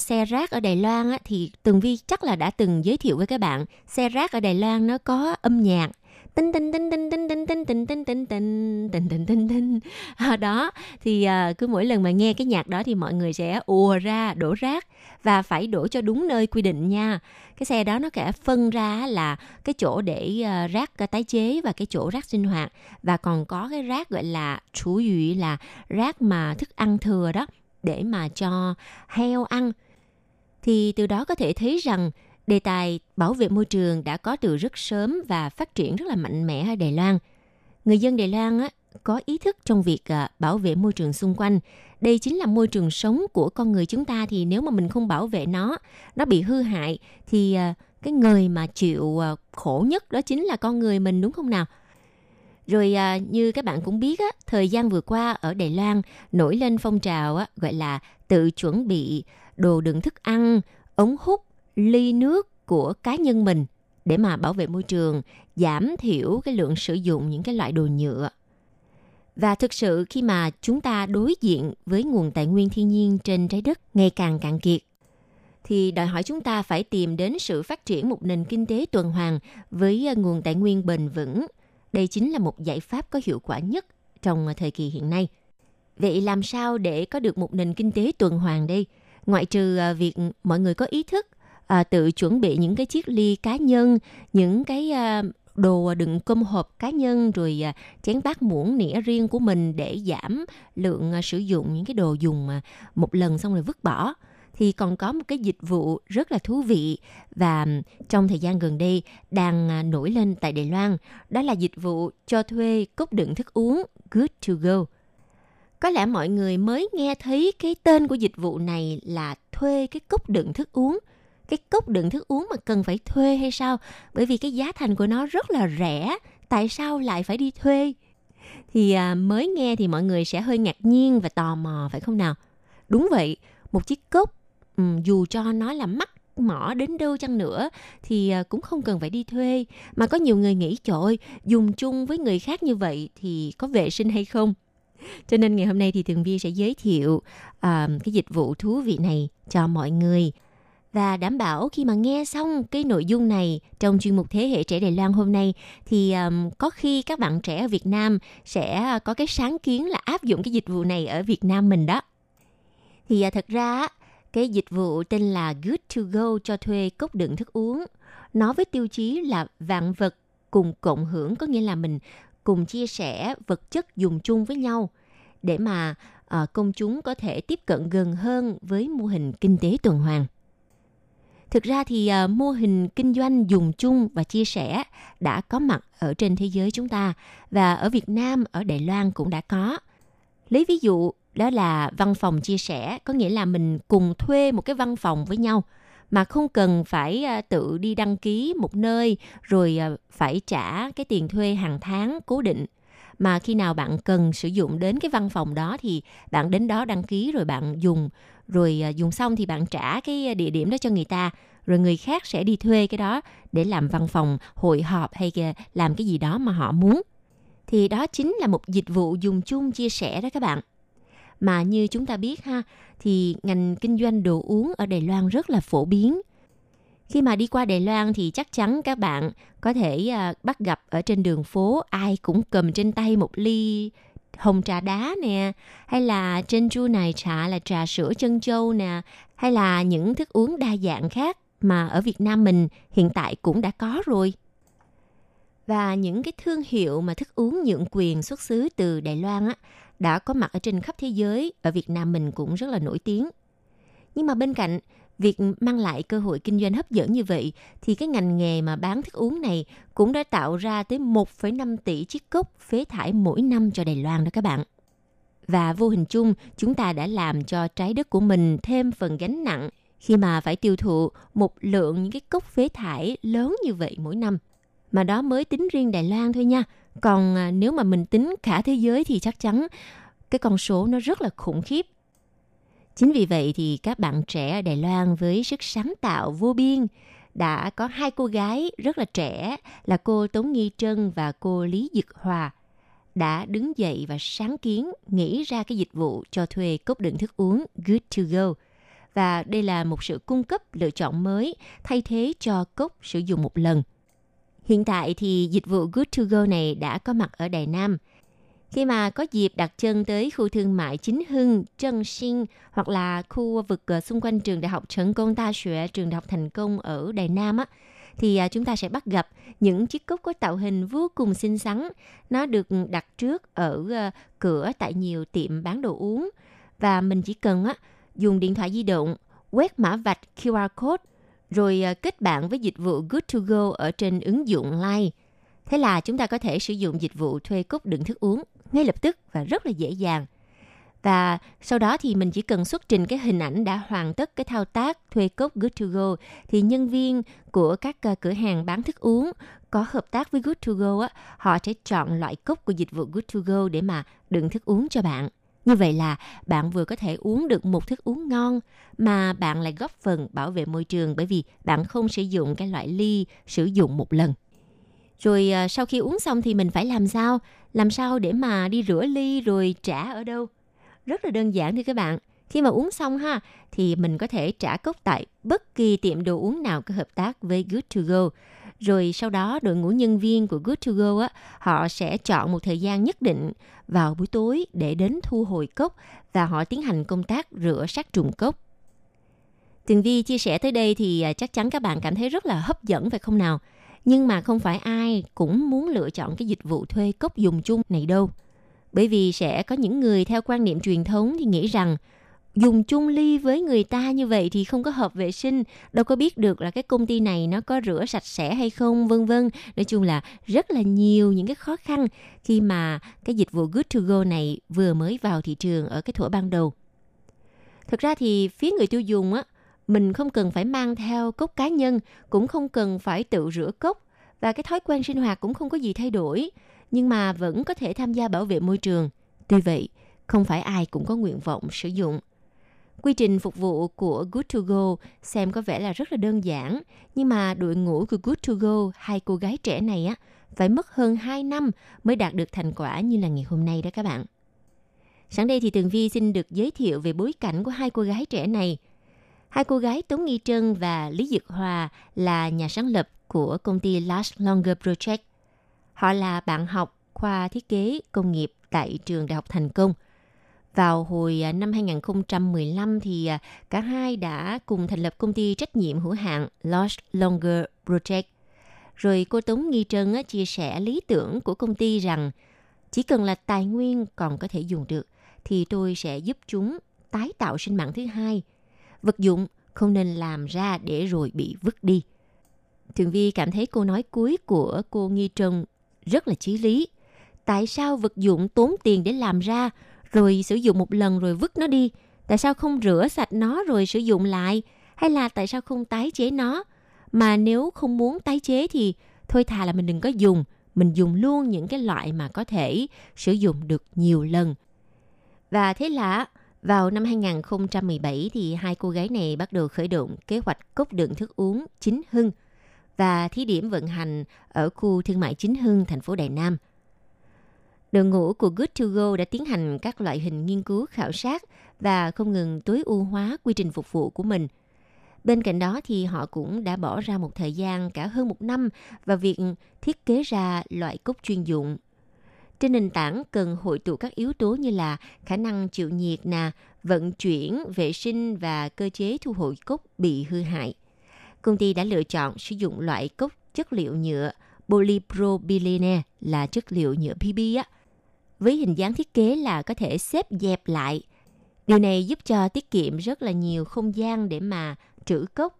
xe rác ở Đài Loan á, thì Tường Vi chắc là đã từng giới thiệu với các bạn, xe rác ở Đài Loan nó có âm nhạc. Tinh tinh tinh tinh tinh tinh tinh tinh tinh tinh tinh tinh tinh tinh đó, thì cứ mỗi lần mà nghe cái nhạc đó thì mọi người sẽ ùa ra đổ rác và phải đổ cho đúng nơi quy định nha. Cái xe đó nó sẽ phân ra là cái chỗ để rác tái chế và cái chỗ rác sinh hoạt, và còn có cái rác gọi là chủ yếu là rác mà thức ăn thừa đó để mà cho heo ăn. Thì từ đó có thể thấy rằng đề tài bảo vệ môi trường đã có từ rất sớm và phát triển rất là mạnh mẽ ở Đài Loan. Người dân Đài Loan có ý thức trong việc bảo vệ môi trường xung quanh. Đây chính là môi trường sống của con người chúng ta, thì nếu mà mình không bảo vệ nó bị hư hại thì cái người mà chịu khổ nhất đó chính là con người mình, đúng không nào? Rồi như các bạn cũng biết, thời gian vừa qua ở Đài Loan nổi lên phong trào gọi là tự chuẩn bị đồ đựng thức ăn, ống hút, ly nước của cá nhân mình để mà bảo vệ môi trường, giảm thiểu cái lượng sử dụng những cái loại đồ nhựa. Và thực sự khi mà chúng ta đối diện với nguồn tài nguyên thiên nhiên trên trái đất ngày càng cạn kiệt, thì đòi hỏi chúng ta phải tìm đến sự phát triển một nền kinh tế tuần hoàn với nguồn tài nguyên bền vững. Đây chính là một giải pháp có hiệu quả nhất trong thời kỳ hiện nay. Vậy làm sao để có được một nền kinh tế tuần hoàn đây? Ngoại trừ việc mọi người có ý thức tự chuẩn bị những cái chiếc ly cá nhân, những cái đồ đựng cơm hộp cá nhân, rồi chén bát muỗng nĩa riêng của mình để giảm lượng sử dụng những cái đồ dùng một lần xong rồi vứt bỏ, thì còn có một cái dịch vụ rất là thú vị và trong thời gian gần đây đang nổi lên tại Đài Loan, đó là dịch vụ cho thuê cốc đựng thức uống Good to Go. Có lẽ mọi người mới nghe thấy cái tên của dịch vụ này là thuê cái cốc đựng thức uống. Cái cốc đựng thức uống mà cần phải thuê hay sao? Bởi vì cái giá thành của nó rất là rẻ, tại sao lại phải đi thuê? Thì mới nghe thì mọi người sẽ hơi ngạc nhiên và tò mò phải không nào? Đúng vậy, một chiếc cốc dù cho nó là mắc mỏ đến đâu chăng nữa thì cũng không cần phải đi thuê. Mà có nhiều người nghĩ trời ơi, dùng chung với người khác như vậy thì có vệ sinh hay không? Cho nên ngày hôm nay thì Tường Vi sẽ giới thiệu cái dịch vụ thú vị này cho mọi người. Và đảm bảo khi mà nghe xong cái nội dung này trong chuyên mục Thế hệ trẻ Đài Loan hôm nay thì có khi các bạn trẻ ở Việt Nam sẽ có cái sáng kiến là áp dụng cái dịch vụ này ở Việt Nam mình đó. Thì thật ra cái dịch vụ tên là Good to Go cho thuê cốc đựng thức uống. Nó với tiêu chí là vạn vật cùng cộng hưởng, có nghĩa là mình cùng chia sẻ vật chất dùng chung với nhau để mà công chúng có thể tiếp cận gần hơn với mô hình kinh tế tuần hoàn. Thực ra thì mô hình kinh doanh dùng chung và chia sẻ đã có mặt ở trên thế giới chúng ta và ở Việt Nam, ở Đài Loan cũng đã có. Lấy ví dụ đó là văn phòng chia sẻ, có nghĩa là mình cùng thuê một cái văn phòng với nhau mà không cần phải tự đi đăng ký một nơi rồi phải trả cái tiền thuê hàng tháng cố định. Mà khi nào bạn cần sử dụng đến cái văn phòng đó thì bạn đến đó đăng ký rồi bạn dùng. Rồi dùng xong thì bạn trả cái địa điểm đó cho người ta. Rồi người khác sẽ đi thuê cái đó để làm văn phòng, hội họp hay làm cái gì đó mà họ muốn. Thì đó chính là một dịch vụ dùng chung chia sẻ đó các bạn. Mà như chúng ta biết ha, thì ngành kinh doanh đồ uống ở Đài Loan rất là phổ biến. Khi mà đi qua Đài Loan thì chắc chắn các bạn có thể bắt gặp ở trên đường phố ai cũng cầm trên tay một ly hồng trà đá nè, hay là Jeonju này trà là trà sữa trân châu nè, hay là những thức uống đa dạng khác mà ở Việt Nam mình hiện tại cũng đã có rồi. Và những cái thương hiệu mà thức uống nhượng quyền xuất xứ từ Đài Loan á, đã có mặt ở trên khắp thế giới, ở Việt Nam mình cũng rất là nổi tiếng. Nhưng mà bên cạnh việc mang lại cơ hội kinh doanh hấp dẫn như vậy thì cái ngành nghề mà bán thức uống này cũng đã tạo ra tới 1,5 tỷ chiếc cốc phế thải mỗi năm cho Đài Loan đó các bạn. Và vô hình chung chúng ta đã làm cho trái đất của mình thêm phần gánh nặng khi mà phải tiêu thụ một lượng những cái cốc phế thải lớn như vậy mỗi năm. Mà đó mới tính riêng Đài Loan thôi nha. Còn nếu mà mình tính cả thế giới thì chắc chắn cái con số nó rất là khủng khiếp. Chính vì vậy thì các bạn trẻ ở Đài Loan với sức sáng tạo vô biên đã có hai cô gái rất là trẻ là cô Tống Nghi Trân và cô Lý Dực Hòa đã đứng dậy và sáng kiến nghĩ ra cái dịch vụ cho thuê cốc đựng thức uống Good to Go. Và đây là một sự cung cấp lựa chọn mới thay thế cho cốc sử dụng một lần. Hiện tại thì dịch vụ Good to Go này đã có mặt ở Đài Nam. Khi mà có dịp đặt chân tới khu thương mại Chính Hưng, Trân Sinh hoặc là khu vực xung quanh trường đại học Trần Công Ta Xuệ, trường đại học Thành Công ở Đài Nam á, thì chúng ta sẽ bắt gặp những chiếc cốc có tạo hình vô cùng xinh xắn. Nó được đặt trước ở cửa tại nhiều tiệm bán đồ uống. Và mình chỉ cần dùng điện thoại di động, quét mã vạch QR code, rồi kết bạn với dịch vụ Good to Go ở trên ứng dụng Line. Thế là chúng ta có thể sử dụng dịch vụ thuê cốc đựng thức uống ngay lập tức và rất là dễ dàng. Và sau đó thì mình chỉ cần xuất trình cái hình ảnh đã hoàn tất cái thao tác thuê cốc Good to Go thì nhân viên của các cửa hàng bán thức uống có hợp tác với Good to Go á, họ sẽ chọn loại cốc của dịch vụ Good to Go để mà đựng thức uống cho bạn. Như vậy là bạn vừa có thể uống được một thức uống ngon mà bạn lại góp phần bảo vệ môi trường bởi vì bạn không sử dụng cái loại ly sử dụng một lần. Rồi sau khi uống xong thì mình phải làm sao? Làm sao để mà đi rửa ly rồi trả ở đâu? Rất là đơn giản thôi các bạn. Khi mà uống xong ha thì mình có thể trả cốc tại bất kỳ tiệm đồ uống nào có hợp tác với Good to Go. Rồi sau đó đội ngũ nhân viên của Good to Go á, họ sẽ chọn một thời gian nhất định vào buổi tối để đến thu hồi cốc và họ tiến hành công tác rửa sát trùng cốc. Tường Vi chia sẻ tới đây thì chắc chắn các bạn cảm thấy rất là hấp dẫn phải không nào? Nhưng mà không phải ai cũng muốn lựa chọn cái dịch vụ thuê cốc dùng chung này đâu. Bởi vì sẽ có những người theo quan niệm truyền thống thì nghĩ rằng dùng chung ly với người ta như vậy thì không có hợp vệ sinh, đâu có biết được là cái công ty này nó có rửa sạch sẽ hay không, vân vân. Nói chung là rất là nhiều những cái khó khăn khi mà cái dịch vụ Good to Go này vừa mới vào thị trường ở cái thuở ban đầu. Thực ra thì phía người tiêu dùng á, mình không cần phải mang theo cốc cá nhân, cũng không cần phải tự rửa cốc và cái thói quen sinh hoạt cũng không có gì thay đổi, nhưng mà vẫn có thể tham gia bảo vệ môi trường. Tuy vậy, không phải ai cũng có nguyện vọng sử dụng. Quy trình phục vụ của Good to Go xem có vẻ là rất là đơn giản, nhưng mà đội ngũ của Good to Go, hai cô gái trẻ này á, phải mất hơn 2 năm mới đạt được thành quả như là ngày hôm nay đó các bạn. Sáng đây thì Tường Vi xin được giới thiệu về bối cảnh của hai cô gái trẻ này. Hai cô gái Tống Nghi Trân và Lý Dực Hòa là nhà sáng lập của công ty Last Longer Project. Họ là bạn học khoa thiết kế công nghiệp tại trường Đại học Thành Công. Vào hồi năm 2015 thì cả hai đã cùng thành lập công ty trách nhiệm hữu hạn Last Longer Project. Rồi cô Tống Nghi Trân chia sẻ lý tưởng của công ty rằng chỉ cần là tài nguyên còn có thể dùng được thì tôi sẽ giúp chúng tái tạo sinh mạng thứ hai. Vật dụng không nên làm ra để rồi bị vứt đi. Thường Vi cảm thấy câu nói cuối của cô Nghi Trân rất là chí lý. Tại sao vật dụng tốn tiền để làm ra rồi sử dụng một lần rồi vứt nó đi? Tại sao không rửa sạch nó rồi sử dụng lại? Hay là tại sao không tái chế nó? Mà nếu không muốn tái chế thì thôi thà là mình đừng có dùng. Mình dùng luôn những cái loại mà có thể sử dụng được nhiều lần. Và thế là vào năm 2017 thì hai cô gái này bắt đầu khởi động kế hoạch cốc đựng thức uống Chính Hưng và thí điểm vận hành ở khu thương mại Chính Hưng, thành phố Đài Nam. Đội ngũ của Good to Go đã tiến hành các loại hình nghiên cứu khảo sát và không ngừng tối ưu hóa quy trình phục vụ của mình. Bên cạnh đó thì họ cũng đã bỏ ra một thời gian cả hơn một năm vào việc thiết kế ra loại cốc chuyên dụng. Trên nền tảng cần hội tụ các yếu tố như là khả năng chịu nhiệt, vận chuyển, vệ sinh và cơ chế thu hồi cốc bị hư hại. Công ty đã lựa chọn sử dụng loại cốc chất liệu nhựa polypropylene là chất liệu nhựa PP với hình dáng thiết kế là có thể xếp dẹp lại. Điều này giúp cho tiết kiệm rất là nhiều không gian để mà trữ cốc.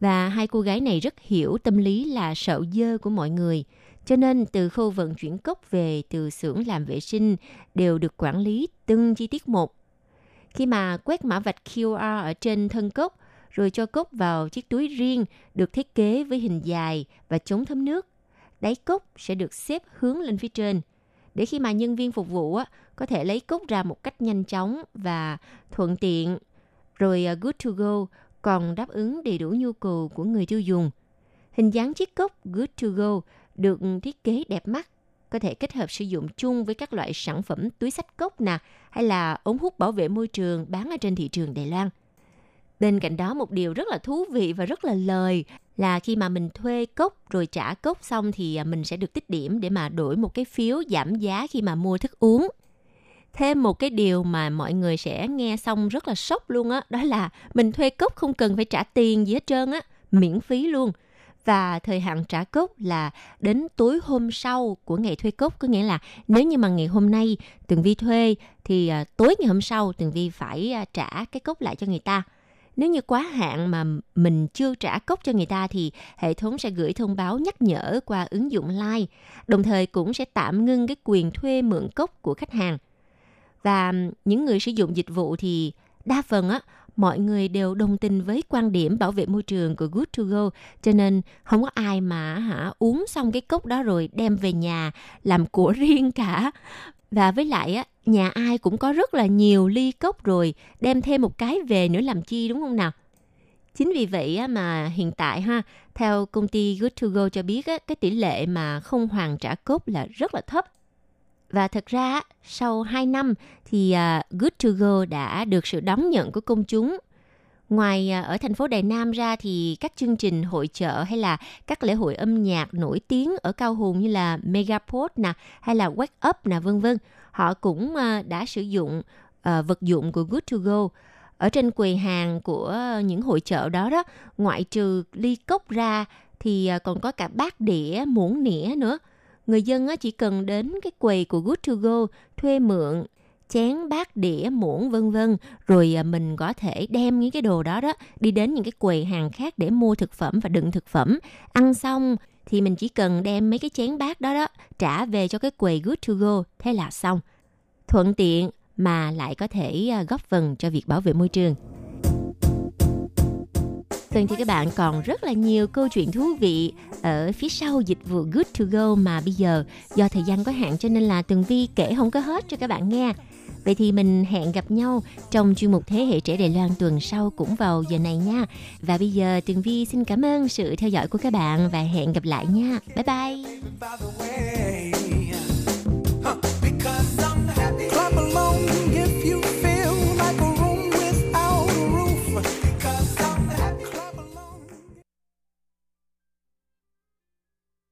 Và hai cô gái này rất hiểu tâm lý là sợ dơ của mọi người. Cho nên từ khâu vận chuyển cốc về từ xưởng làm vệ sinh đều được quản lý từng chi tiết một. Khi mà quét mã vạch QR ở trên thân cốc, rồi cho cốc vào chiếc túi riêng được thiết kế với hình dài và chống thấm nước, đáy cốc sẽ được xếp hướng lên phía trên, để khi mà nhân viên phục vụ có thể lấy cốc ra một cách nhanh chóng và thuận tiện. Rồi Good to Go còn đáp ứng đầy đủ nhu cầu của người tiêu dùng. Hình dáng chiếc cốc Good to Go được thiết kế đẹp mắt, có thể kết hợp sử dụng chung với các loại sản phẩm túi xách cốc hay là ống hút bảo vệ môi trường bán ở trên thị trường Đài Loan. Bên cạnh đó, một điều rất là thú vị và rất là lời là khi mà mình thuê cốc rồi trả cốc xong thì mình sẽ được tích điểm để mà đổi một cái phiếu giảm giá khi mà mua thức uống. Thêm một cái điều mà mọi người sẽ nghe xong rất là sốc luôn á, đó là mình thuê cốc không cần phải trả tiền gì hết trơn á, miễn phí luôn. Và thời hạn trả cốc là đến tối hôm sau của ngày thuê cốc, có nghĩa là nếu như mà ngày hôm nay Tường Vi thuê thì tối ngày hôm sau Tường Vi phải trả cái cốc lại cho người ta. Nếu như quá hạn mà mình chưa trả cốc cho người ta thì hệ thống sẽ gửi thông báo nhắc nhở qua ứng dụng Line, đồng thời cũng sẽ tạm ngưng cái quyền thuê mượn cốc của khách hàng. Và những người sử dụng dịch vụ thì đa phần mọi người đều đồng tình với quan điểm bảo vệ môi trường của Good to Go, cho nên không có ai mà uống xong cái cốc đó rồi đem về nhà làm của riêng cả. Và với lại nhà ai cũng có rất là nhiều ly cốc rồi, đem thêm một cái về nữa làm chi, đúng không nào? Chính vì vậy mà hiện tại theo công ty Good to Go cho biết cái tỷ lệ mà không hoàn trả cốc là rất là thấp. Và thật ra sau 2 năm thì Good to Go đã được sự đón nhận của công chúng. Ngoài ở thành phố Đài Nam ra thì các chương trình hội chợ hay là các lễ hội âm nhạc nổi tiếng ở Cao Hùng như là Megapod hay là Wake Up vân vân, họ cũng đã sử dụng vật dụng của Good to Go. Ở trên quầy hàng của những hội chợ đó, ngoại trừ ly cốc ra thì còn có cả bát đĩa, muỗng nĩa nữa. Người dân chỉ cần đến cái quầy của Good to Go thuê mượn chén, bát, đĩa, muỗng vân vân, rồi mình có thể đem những cái đồ đó đi đến những cái quầy hàng khác để mua thực phẩm và đựng thực phẩm. Ăn xong thì mình chỉ cần đem mấy cái chén bát đó trả về cho cái quầy Good to Go, thế là xong. Thuận tiện mà lại có thể góp phần cho việc bảo vệ môi trường. Thường thì các bạn còn rất là nhiều câu chuyện thú vị ở phía sau dịch vụ Good to Go mà bây giờ do thời gian có hạn cho nên là Tường Vi kể không có hết cho các bạn nghe. Vậy thì mình hẹn gặp nhau trong chuyên mục Thế hệ trẻ Đài Loan tuần sau cũng vào giờ này nha. Và bây giờ Tường Vi xin cảm ơn sự theo dõi của các bạn và hẹn gặp lại nha. Bye bye.